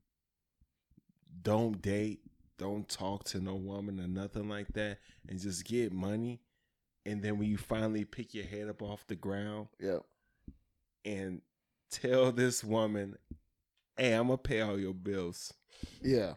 don't date, don't talk to no woman or nothing like that, and just get money, and then when you finally pick your head up off the ground, yeah, and tell this woman, hey, I'm gonna pay all your bills. Yeah.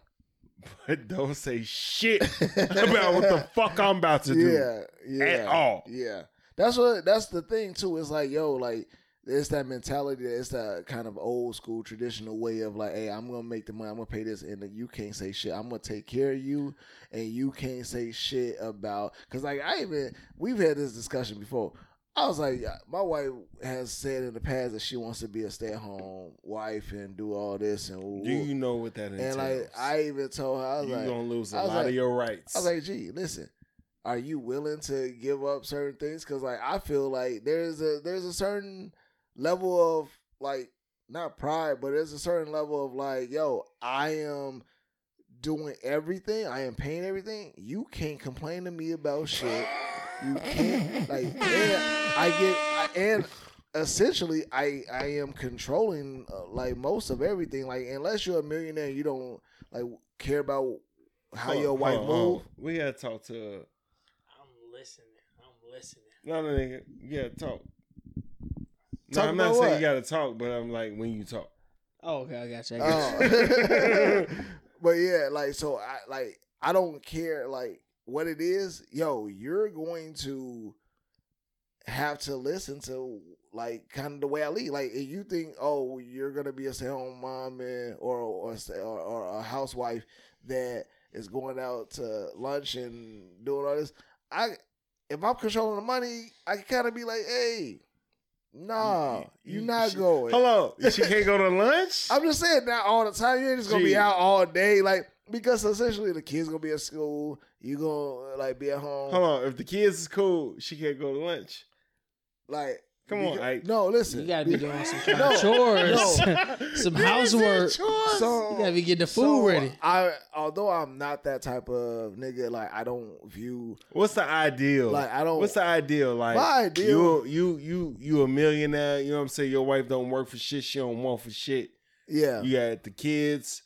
But don't say shit about what the fuck I'm about to do. Yeah, yeah, at all. Yeah. That's what that's the thing too. It's like, yo, like, it's that mentality, that it's that kind of old school traditional way of like, hey, I'm gonna make the money, I'm gonna pay this, and you can't say shit. I'm gonna take care of you, and you can't say shit about, because like I even we've had this discussion before. I was like, my wife has said in the past that she wants to be a stay-at-home wife and do all this. And woo-woo. Do you know what that entails? And like, I even told her, I was you like, you're going to lose a lot like, of your rights. I was like, gee, listen, are you willing to give up certain things? Because like, I feel like there's a there's a certain level of, like, not pride, but there's a certain level of like, yo, I am doing everything. I am paying everything. You can't complain to me about shit. You can't, like, yeah, I get, and essentially, I, I am controlling, uh, like, most of everything. Like, unless you're a millionaire, you don't, like, care about how oh, your wife oh, move. Oh. We gotta talk to her. I'm listening. I'm listening. No, no, nigga. You gotta talk. talk no, I'm not saying what? You gotta talk, but I'm like, when you talk. Oh, okay, I got you. I got oh. you. But, yeah, like, so, I like, I don't care, like, what it is, yo, you're going to have to listen to, like, kind of the way I lead. Like, if you think, oh, you're going to be a stay-at-home mom and, or, or, or, or a housewife that is going out to lunch and doing all this, I, if I'm controlling the money, I can kind of be like, hey, nah, you, you not she, going. Hello, she can't go to lunch? I'm just saying, not all the time. You ain't just going to be out all day, like, because essentially the kids gonna be at school, you gonna like be at home. Hold on, if the kids is cool, she can't go to lunch. Like, come on, Ike. No, listen, you gotta be doing some kind of chores, no. some housework. So, you gotta be getting the food so ready. I, although I'm not that type of nigga, like I don't view. What's the ideal? Like I don't. What's the ideal? Like my ideal. You, you, you, you a millionaire. You know what I'm saying? Your wife don't work for shit. She don't want for shit. Yeah. You got the kids.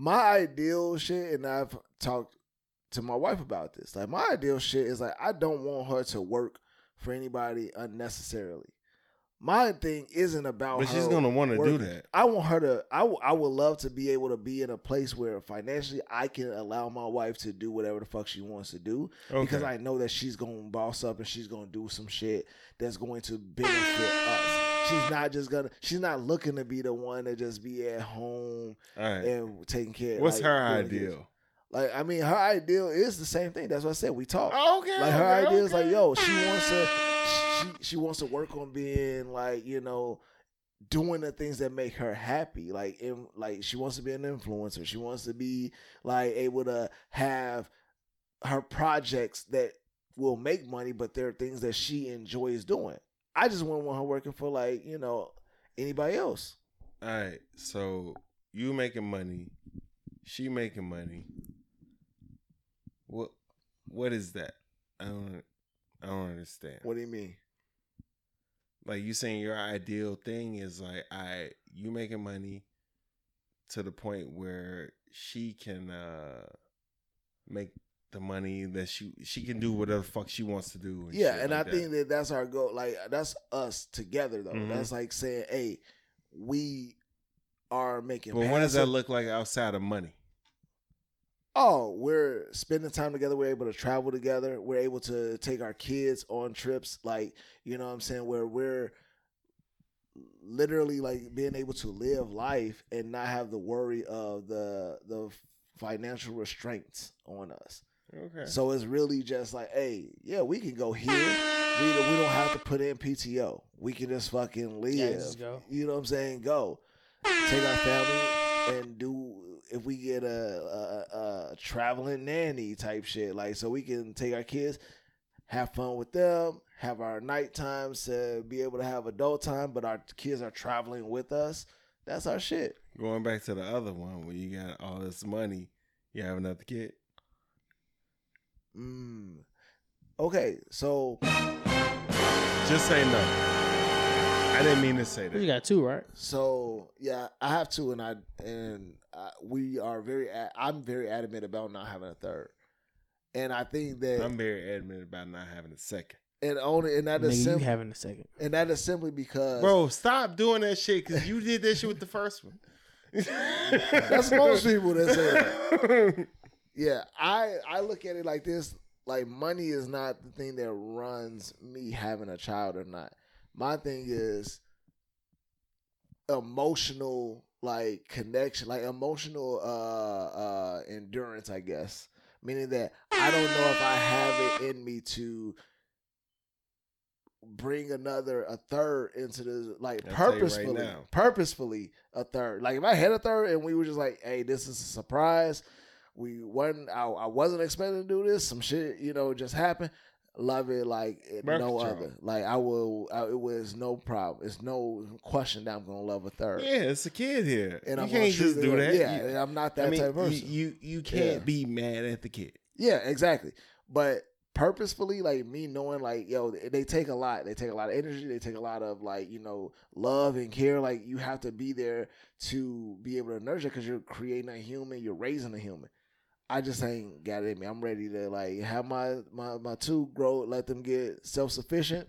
My ideal shit, and I've talked to my wife about this, like, my ideal shit is, like, I don't want her to work for anybody unnecessarily. My thing isn't about But her she's going to want to do that. I want her to, I, w- I would love to be able to be in a place where financially I can allow my wife to do whatever the fuck she wants to do. Okay. Because I know that she's going to boss up and she's going to do some shit that's going to benefit us. She's not just gonna. She's not looking to be the one to just be at home right. and taking care. What's like, her ideal? Like, I mean, her ideal is the same thing. That's what I said. We talk. Okay. Like, her okay, idea okay. is like, yo, she wants to, she, she wants to work on being like, you know, doing the things that make her happy. Like, in, like she wants to be an influencer. She wants to be like able to have her projects that will make money, but they're things that she enjoys doing. I just wouldn't want her working for like, you know, anybody else. All right. So you making money, she making money. What what is that? I don't I don't understand. What do you mean? Like, you saying your ideal thing is like, I you making money to the point where she can uh, make the money that she she can do whatever the fuck she wants to do. And yeah, and like I that. think that that's our goal. Like, that's us together though. Mm-hmm. That's like saying, hey, we are making. But what does that look like outside of money? Oh, we're spending time together. We're able to travel together. We're able to take our kids on trips. Like, you know what I'm saying? Where we're literally like being able to live life and not have the worry of the, the financial restraints on us. Okay. So it's really just like, hey, yeah, we can go here. We, we don't have to put in P T O. We can just fucking live. Yeah, just go. You know what I'm saying? Go. Take our family and do... If we get a, a, a traveling nanny type shit, like, so we can take our kids, have fun with them, have our night times to be able to have adult time, but our kids are traveling with us. That's our shit. Going back to the other one where you got all this money, you have another kid. Mm. Okay, so just say no. I didn't mean to say that. You got two, right? So yeah, I have two, and I and I, we are very. I'm very adamant about not having a third, and I think that I'm very adamant about not having a second. And only and that is simply having a second, and that is simply because, bro, stop doing that shit because you did that shit with the first one. That's most people that say that. Yeah, I I look at it like this: like, money is not the thing that runs me having a child or not. My thing is emotional, like, connection, like emotional uh, uh, endurance, I guess. Meaning that I don't know if I have it in me to bring another, a third into the, like, I'll purposefully, right purposefully a third. Like, if I had a third and we were just like, hey, this is a surprise. We wasn't, I, I wasn't expecting to do this. Some shit, you know, just happened. Love it like Birth no control. Other. Like, I will, I, it was no problem. It's no question that I'm gonna love a third. Yeah, it's a kid here. And you I'm can't just do that. Yeah, you, I'm not that I mean, type of person. You you, you can't yeah. be mad at the kid. Yeah, exactly. But purposefully, like, me knowing, like, yo, they take a lot. They take a lot of energy. They take a lot of, like, you know, love and care. Like, you have to be there to be able to nurture because you're creating a human. You're raising a human. I just ain't got it in me. I'm ready to, like, have my, my, my two grow, let them get self-sufficient,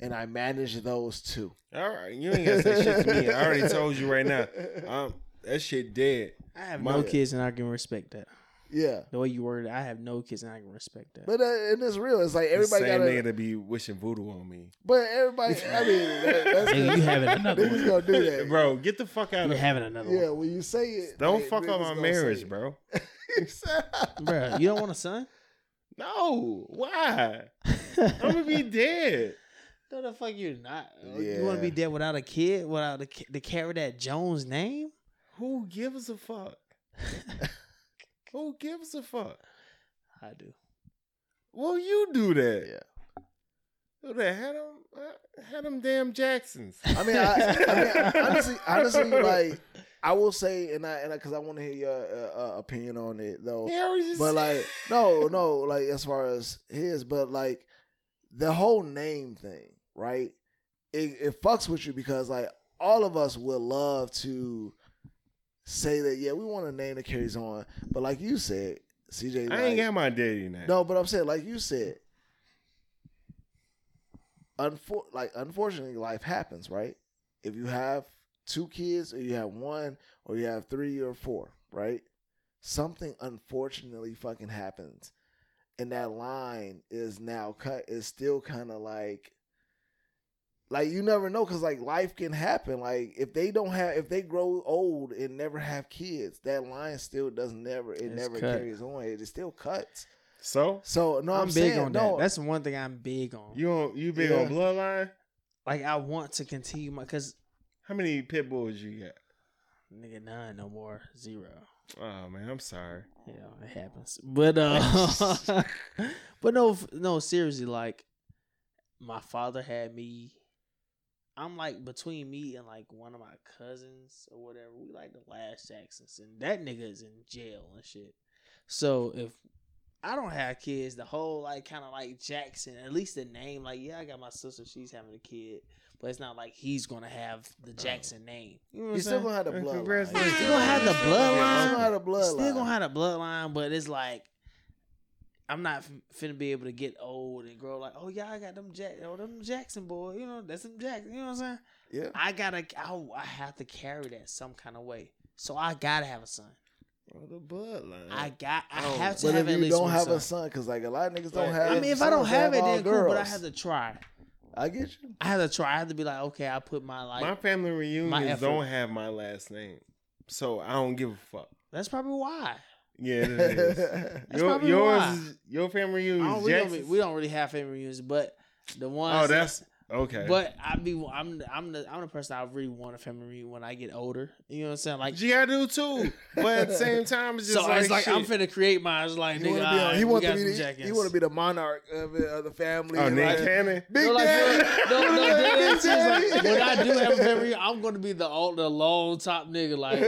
and I manage those two. All right. You ain't got to say shit to me. I already told you right now. Um, that shit dead. I have my, no kids, and I can respect that. Yeah. The way you word it, I have no kids, and I can respect that. But, uh, and it's real. It's like everybody got same nigga to be wishing voodoo on me. But everybody, I mean, that, that's and you having another one. Niggas gonna do that. Bro, get the fuck out of here. You're having another one. Yeah, when you say it. Don't man, fuck up my marriage, bro. Bro, you don't want a son? No. Why? I'm gonna be dead. No, the fuck you're not. Yeah. You want to be dead without a kid, without a ki- to carry that Jones name? Who gives a fuck? Who gives a fuck? I do. Well, you do that. Yeah. Do that. Had them, had them damn Jacksons. I mean, I, I mean, honestly, honestly, like. I will say, and I, and because I, I want to hear your uh, uh, opinion on it though. Yeah, but like, no, no, like as far as his, but like the whole name thing, right? It, it fucks with you because like all of us would love to say that, yeah, we want a name that carries on, but like you said, C J, I like, ain't got my daddy name. No, but I'm saying, like you said, unfor like unfortunately, life happens, right? If you have two kids, or you have one, or you have three or four, right? Something unfortunately fucking happens. And that line is now cut, is still kind of like, Like, you never know, because, like, life can happen. Like, if they don't have, if they grow old and never have kids, that line still doesn't never, it it's never cut. carries on. It still cuts. So? So, no, I'm, I'm big saying, on no, that. That's one thing I'm big on. You on, you big yeah. on bloodline? Like, I want to continue my, because. How many pit bulls you got? Nigga, none, no more. Zero. Oh, man, I'm sorry. Yeah, it happens. But, uh, but no, no, seriously, like, my father had me. I'm like between me and like one of my cousins or whatever. We like the last Jacksons, and that nigga is in jail and shit. So if I don't have kids, the whole like kind of like Jackson, at least the name, like yeah, I got my sister, she's having a kid, but it's not like he's gonna have the Jackson name. You know what still gonna have the bloodline. Still gonna have the bloodline. Still gonna have the bloodline, but it's like. I'm not finna be able to get old and grow like, oh yeah, I got them Jack, oh them Jackson boy, you know that's them Jackson, you know what I'm saying? Yeah, I gotta, I, I have to carry that some kind of way, so I gotta have a son. Well, the bloodline. I got, I oh, have to have at least one son. But if you don't have son. a son, because like a lot of niggas don't right. have. I mean, if I don't have, have it, then girls. cool. But I have to try. I get you. I have to try. I have to be like, okay, I put my like. My family reunions don't have my last name, so I don't give a fuck. That's probably why. Yeah, it is. That's your, yours is, your family reunions. We don't, we don't really have family reunions, but the ones. Oh, that's okay. But I be, I'm, I'm the, I'm the person I really want a family reunion when I get older. You know what I'm saying? Like, yeah, I do too. But at the same time, it's just so like, it's like shit. I'm finna create mine. It's like, nigga, right, he want to be, the, he want to be the monarch of, of the family. Oh, Nick Cannon, Big Daddy. No, no, no. When I do have a family reunion, I'm gonna be the old, the long top nigga. Like,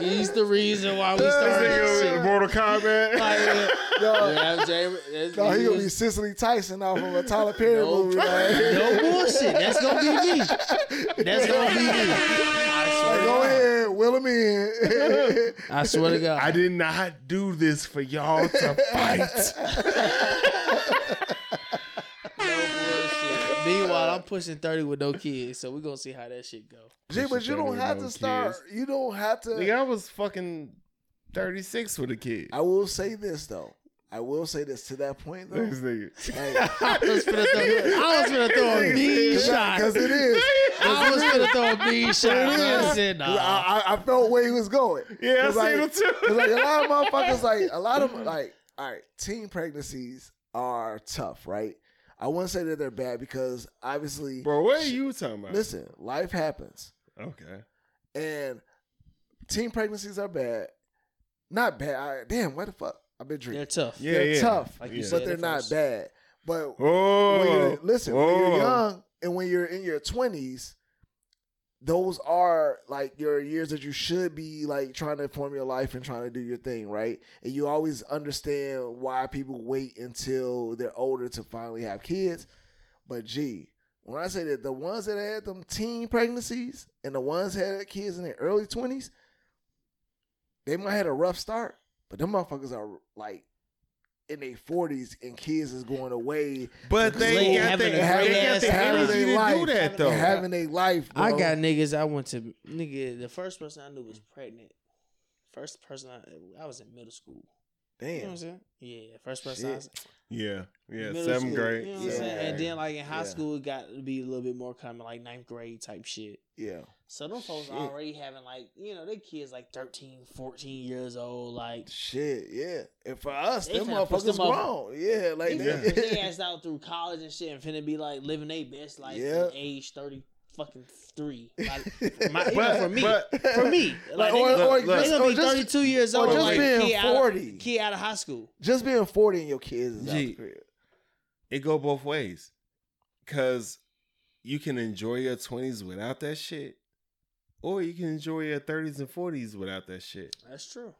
he's the reason why we started shit. Mortal Kombat. Like, yo, yeah, James, no, he gonna be Cicely Tyson off of a Tyler Perry no, movie. Like. No bullshit. That's gonna be me. That's gonna be me. I swear. Go ahead, will him in. I swear to God, I did not do this for y'all to fight. No bullshit. Meanwhile, I'm pushing thirty with no kids, so we're gonna see how that shit go. Gee, but you don't have no to start. Kids. You don't have to. Like, I was fucking thirty-six with a kid. I will say this though. I will say this to that point, though. Like, I was going to throw a knee shot. Because it is. I was going to throw a knee shot. I, said, nah. I, I felt where he was going. Yeah, I like, seen him too. Because like, a lot of motherfuckers, like, a lot of, like, all right, teen pregnancies are tough, right? I wouldn't say that they're bad because obviously. Bro, what are you talking about? Listen, life happens. Okay. And teen pregnancies are bad. Not bad. I, damn, what the fuck? I've been drinking. They're tough. Yeah, they're yeah. tough, like you but said, they're not first. bad. But oh, when you're, listen, oh. when you're young and when you're in your twenties, those are like your years that you should be like trying to form your life and trying to do your thing, right? And you always understand why people wait until they're older to finally have kids. But gee, when I say that the ones that had them teen pregnancies and the ones that had kids in their early twenties, they might have had a rough start. But them motherfuckers are like in their forties and kids is going away. But they got the energy to do that though. Having a life, bro. I got niggas. I went to nigga. The first person I knew was pregnant. First person I, I was in middle school. Damn. You know what I'm saying? Yeah. First person. Shit. I was, yeah. Yeah. Seventh school, grade. You know what I'm saying? And then like in high yeah. school, it got to be a little bit more common, like ninth grade type shit. Yeah. So them folks shit. already having like, you know, their kids like thirteen, fourteen years old, like shit, yeah. And for us, them motherfuckers them grown. Up. Yeah, like they, yeah. they asked out through college and shit and finna be like living their best life yeah. at age thirty fucking three. Like, my, but, know, for me. But, for me. Like, or, they, or, they, or they gonna or be just, thirty-two years old. Or just like, being kid forty. Out of, kid out of high school. Just being forty and your kids is Gee, out the crib. It go both ways. Cause you can enjoy your twenties without that shit. Or you can enjoy your thirties and forties without that shit. That's true.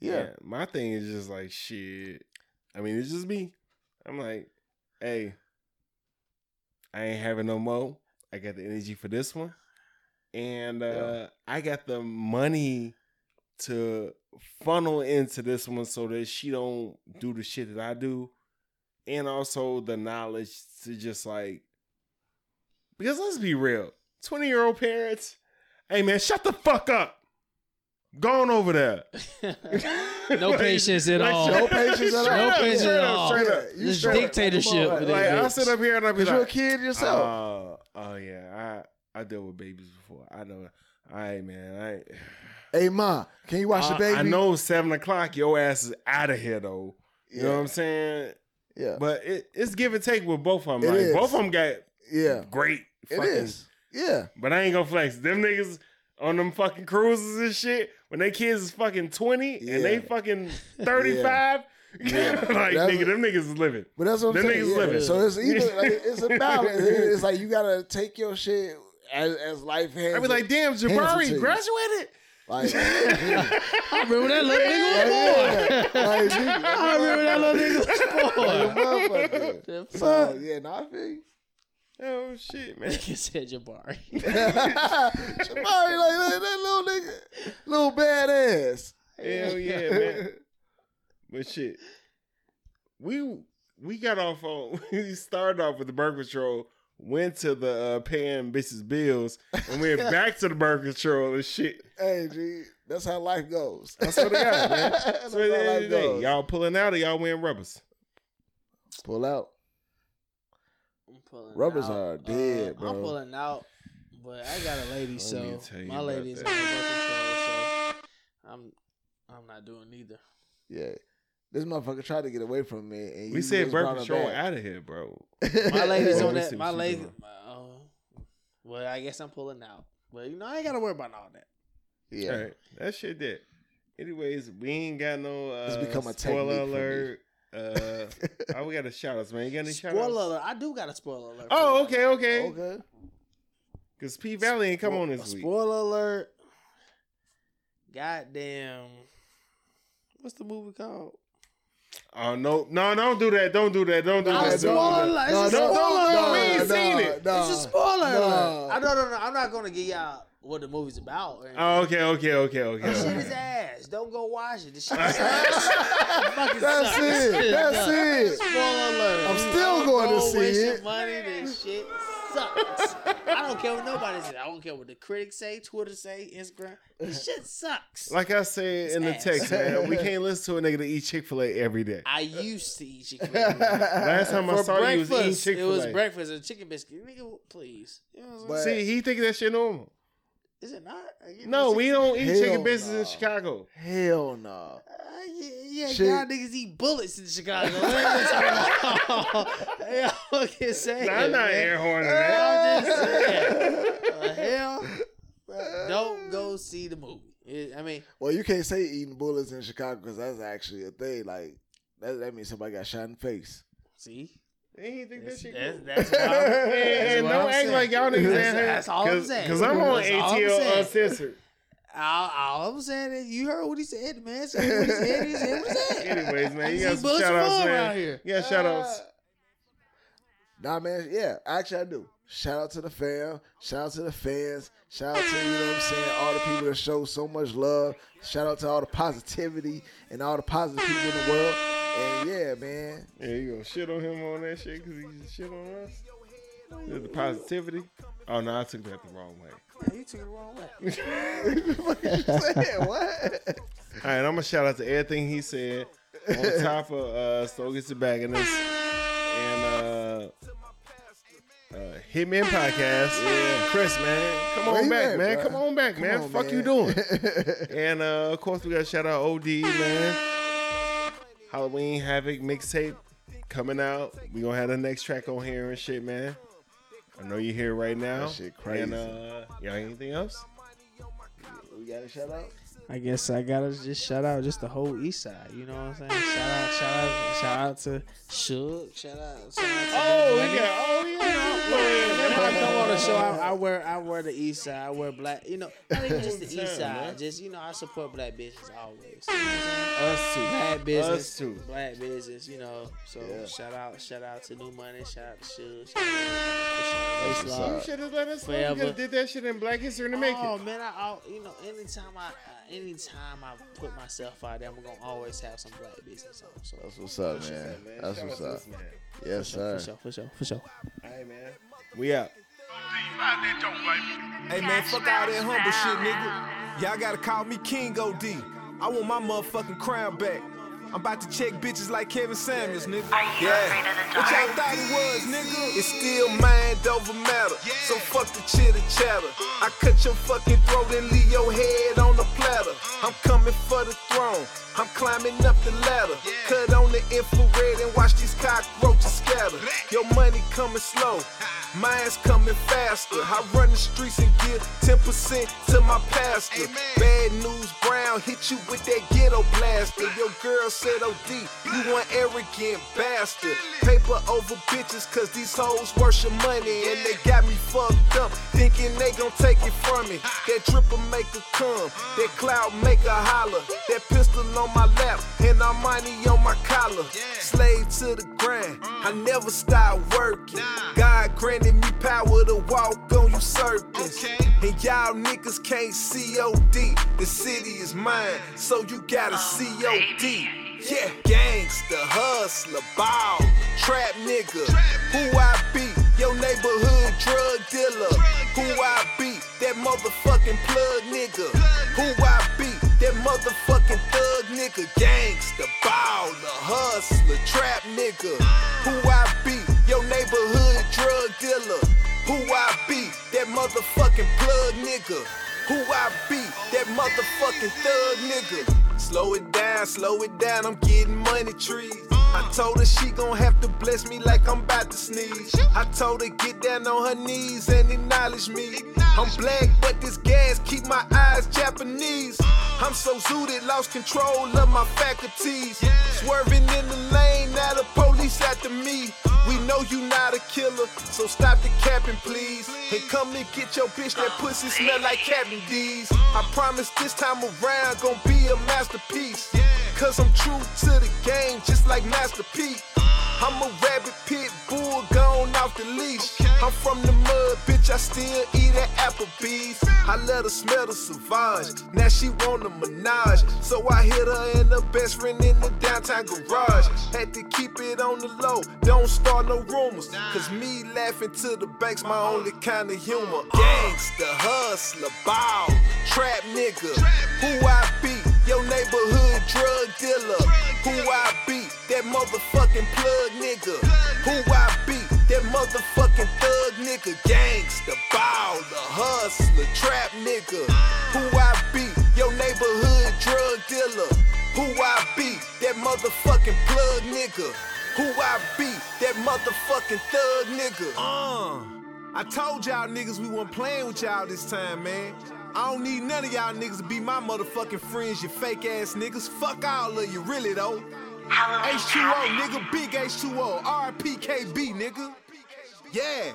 Yeah. yeah. My thing is just like, shit. I mean, it's just me. I'm like, hey, I ain't having no more. I got the energy for this one. And uh, yeah. I got the money to funnel into this one so that she don't do the shit that I do. And also the knowledge to just like, because let's be real. twenty-year-old parents... Hey, man, shut the fuck up. Gone over there. No like, patience at like, all. No patience at all. No patience at all. This dictatorship. Like, like I sit up here and I be like, "You a kid yourself?" Uh, oh yeah, I I dealt with babies before. I know. All right, man. All right. Hey, ma, can you watch uh, the baby? I know seven o'clock. Your ass is out of here though. You yeah. know what I'm saying? Yeah. But it, it's give and take with both of them. Like, both of them got yeah great. Fucking, it is. Yeah. But I ain't gonna flex them niggas. On them fucking cruises and shit, when they kids is fucking twenty yeah. and they fucking thirty-five, yeah. like that's nigga, what, them niggas is living. But that's what I'm them saying. Niggas yeah. living. So it's either like, it's a balance. It's like you gotta take your shit as, as life hands. I be like, damn, Jabari graduated. Like, yeah. I remember that little nigga was born. Like, yeah. like, I remember that little nigga was born. So yeah, nah, I feel you. Oh shit, man! Nigga said Jabari. Jabari, like that, that little nigga, little badass. Hell yeah, man! But shit, we we got off on. We started off with the birth control, went to the uh, paying bitches bills, and went back to the birth control and shit. Hey, G, that's how life goes. That's what it got, man. That's so at the end of the day, y'all pulling out or y'all wearing rubbers? Pull out. Rubbers out. Are dead, uh, bro. I'm pulling out, but I got a lady, so my lady is on birth control, so I'm I'm not doing either. Yeah, this motherfucker tried to get away from me, and we said birth control out of here, bro. My lady's on that. My lady. My, uh, well, I guess I'm pulling out, but you know I ain't gotta worry about all that. Yeah, all right. That shit did. Anyways, we ain't got no uh, it's become a spoiler alert. Uh, oh, we got to shout outs, man. You got any shout outs? Spoiler alert. I do got a spoiler alert. Oh, okay, okay. Okay. Because P Valley ain't come Spo- on this week. Spoiler alert. Goddamn. What's the movie called? Oh, no. No, don't do that. Don't do that. Don't do that. It's a spoiler alert. It's a spoiler alert. We ain't seen it. It's a spoiler alert. I don't know. I'm not going to get y'all what the movie's about. Oh, okay, okay, okay, okay. This shit is ass. Don't go watch it. This shit is ass. Fucking that's sucks. It. That's sucks. It. Spoiler alert. I'm still don't going go to see waste it. Your money. This shit sucks. I don't care what nobody says. I don't care what the critics say, Twitter say, Instagram. This shit sucks. Like I said it's in ass. The text, man, we can't listen to a nigga to eat Chick-fil-A every day. I used to eat Chick-fil-A. Last time I For saw you was eating Chick-fil-A. It was breakfast and chicken biscuit. Nigga, please. You know what I'm see, he thinking that shit normal. Is it not? No, we don't eat Hell chicken biscuits nah. in Chicago. Hell no. Nah. Uh, yeah, yeah y'all niggas eat bullets in Chicago. Hey, I'm just saying. I'm not air horning that. I'm just saying. uh, hell, bro, don't go see the movie. It, I mean, well, you can't say eating bullets in Chicago because that's actually a thing. Like that, that means somebody got shot in the face. See. They ain't think that's, that shit that's, that's what I'm, that's what don't I'm act saying. Like y'all niggas that's, that's all I'm saying. Because I'm on that's A T L Uncensored. All, all I'm saying is you heard what he said, man. So what he said, he said what he said. Anyways, man, you got some shout-outs, man. Yeah, uh, shout-outs. Nah, man, yeah. Actually, I do. Shout-out to the fam. Shout-out to the fans. Shout-out to, you know what I'm saying, all the people that show so much love. Shout-out to all the positivity and all the positive people in the world. And yeah, man. Yeah, you gonna shit on him on that shit because he just shit on us? The positivity? Oh, no, I took that the wrong way. Yeah, you took it the wrong way. What you saying? What? All right, I'm gonna shout out to everything he said on top of uh, Stogie's and Bagginess and uh, uh, Hitman Podcast. Yeah. Chris, man. Come on back, man. Come on back, man. What the fuck you doing? And uh, of course, we gotta shout out O D, man. Halloween Havoc mixtape coming out. We gonna have the next track on here and shit, man. I know you here right now. That shit crazy. And uh, y'all anything else? We got a shout out. I guess I gotta just shout out just the whole East Side. You know what I'm saying? Shout out, shout out, shout out to Shook. Shout out. Shout out to oh yeah, oh yeah. Whenever I come on the show, I, I wear I wear the East Side. I wear black. You know, not even just the East Side. Just you know, I support black business always. You know us too. Black business. Us too. Black business. You know. So yeah. shout out, shout out to New Money. Shout out to Shook. Shout out to Shook. You should have let us know. You could have did that shit in Black History in the making. Oh man, I, I you know anytime I. I Anytime I put myself out there, I'm gonna always have some black business on. So that's what's up, man. That, man. That's shout what's up. This, man. Yes, for sure, sir. For sure, for sure, for sure. Hey, man. We out. Hey, man. Fuck all that humble shit, nigga. Y'all gotta call me King O D. I want my motherfucking crown back. I'm about to check bitches like Kevin Samuels, nigga. Are you yeah. afraid of the dark? What y'all thought it was, nigga? It's still mind over matter. Yeah. So fuck the chitter chatter. I cut your fucking throat and leave your head on the platter. I'm coming for the throne. I'm climbing up the ladder. Yeah. Cut on the infrared and watch these cockroaches scatter. Your money coming slow. Mine's coming faster. I run the streets and give ten percent to my pastor. Amen. Bad news, Brown, hit you with that ghetto blaster. Your girl said O D, you an arrogant bastard. Paper over bitches, cause these hoes worship money. And they got me fucked up, thinking they gon' take it from me. That dripper make her come, that cloud make her holler. That pistol on my lap, and I'm money on my collar. Slave to the grind, I never stop working. God granted me power to walk on you serpents. And y'all niggas can't C O D. The city is mine, so you gotta C O D. Yeah, gangsta, hustler, ball, trap nigga. Who I be? Your neighborhood drug dealer. Who I be? That motherfucking plug nigga. Who I be? That motherfucking thug nigga. Gangsta, baller, hustler, trap nigga. Who I be? Your neighborhood drug dealer. Who I be? That motherfucking plug nigga. Who I be? That motherfucking thug nigga. Slow it down, slow it down, I'm getting money trees. I told her she gon' have to bless me like I'm about to sneeze. I told her get down on her knees and acknowledge me. I'm black, but this gas keep my eyes Japanese. I'm so zooted, lost control of my faculties. Swerving in the lane, now the police after me. We know you not a killer, so stop the capping, please. And come and get your bitch, that pussy smell like Captain D's. I promise this time around gon' be a masterpiece. Cause I'm true to the game, just like Master P. I'm a rabbit pit bull gone off the leash. I'm from the mud, bitch, I still eat at Applebee's. I let her smell the Sauvage, now she want a Menage. So I hit her and her best friend in the downtown garage. Had to keep it on the low, don't start no rumors. Cause me laughing to the bank's my only kind of humor. Gangsta, hustler, ball, trap nigga. Who I be? Your neighborhood drug dealer. Who I be? That motherfucking plug nigga. Who I be? That motherfucking thug nigga. Gangsta, baller, hustler, trap nigga. Who I be? Your neighborhood drug dealer. Who I be? That motherfucking plug nigga. Who I be? That motherfucking thug nigga. Uh, I told y'all niggas we weren't playing with y'all this time, man. I don't need none of y'all niggas to be my motherfucking friends, you fake ass niggas. Fuck all of you, really though. Halloween H two O, nigga, big H two O, R P K B, nigga. Yeah.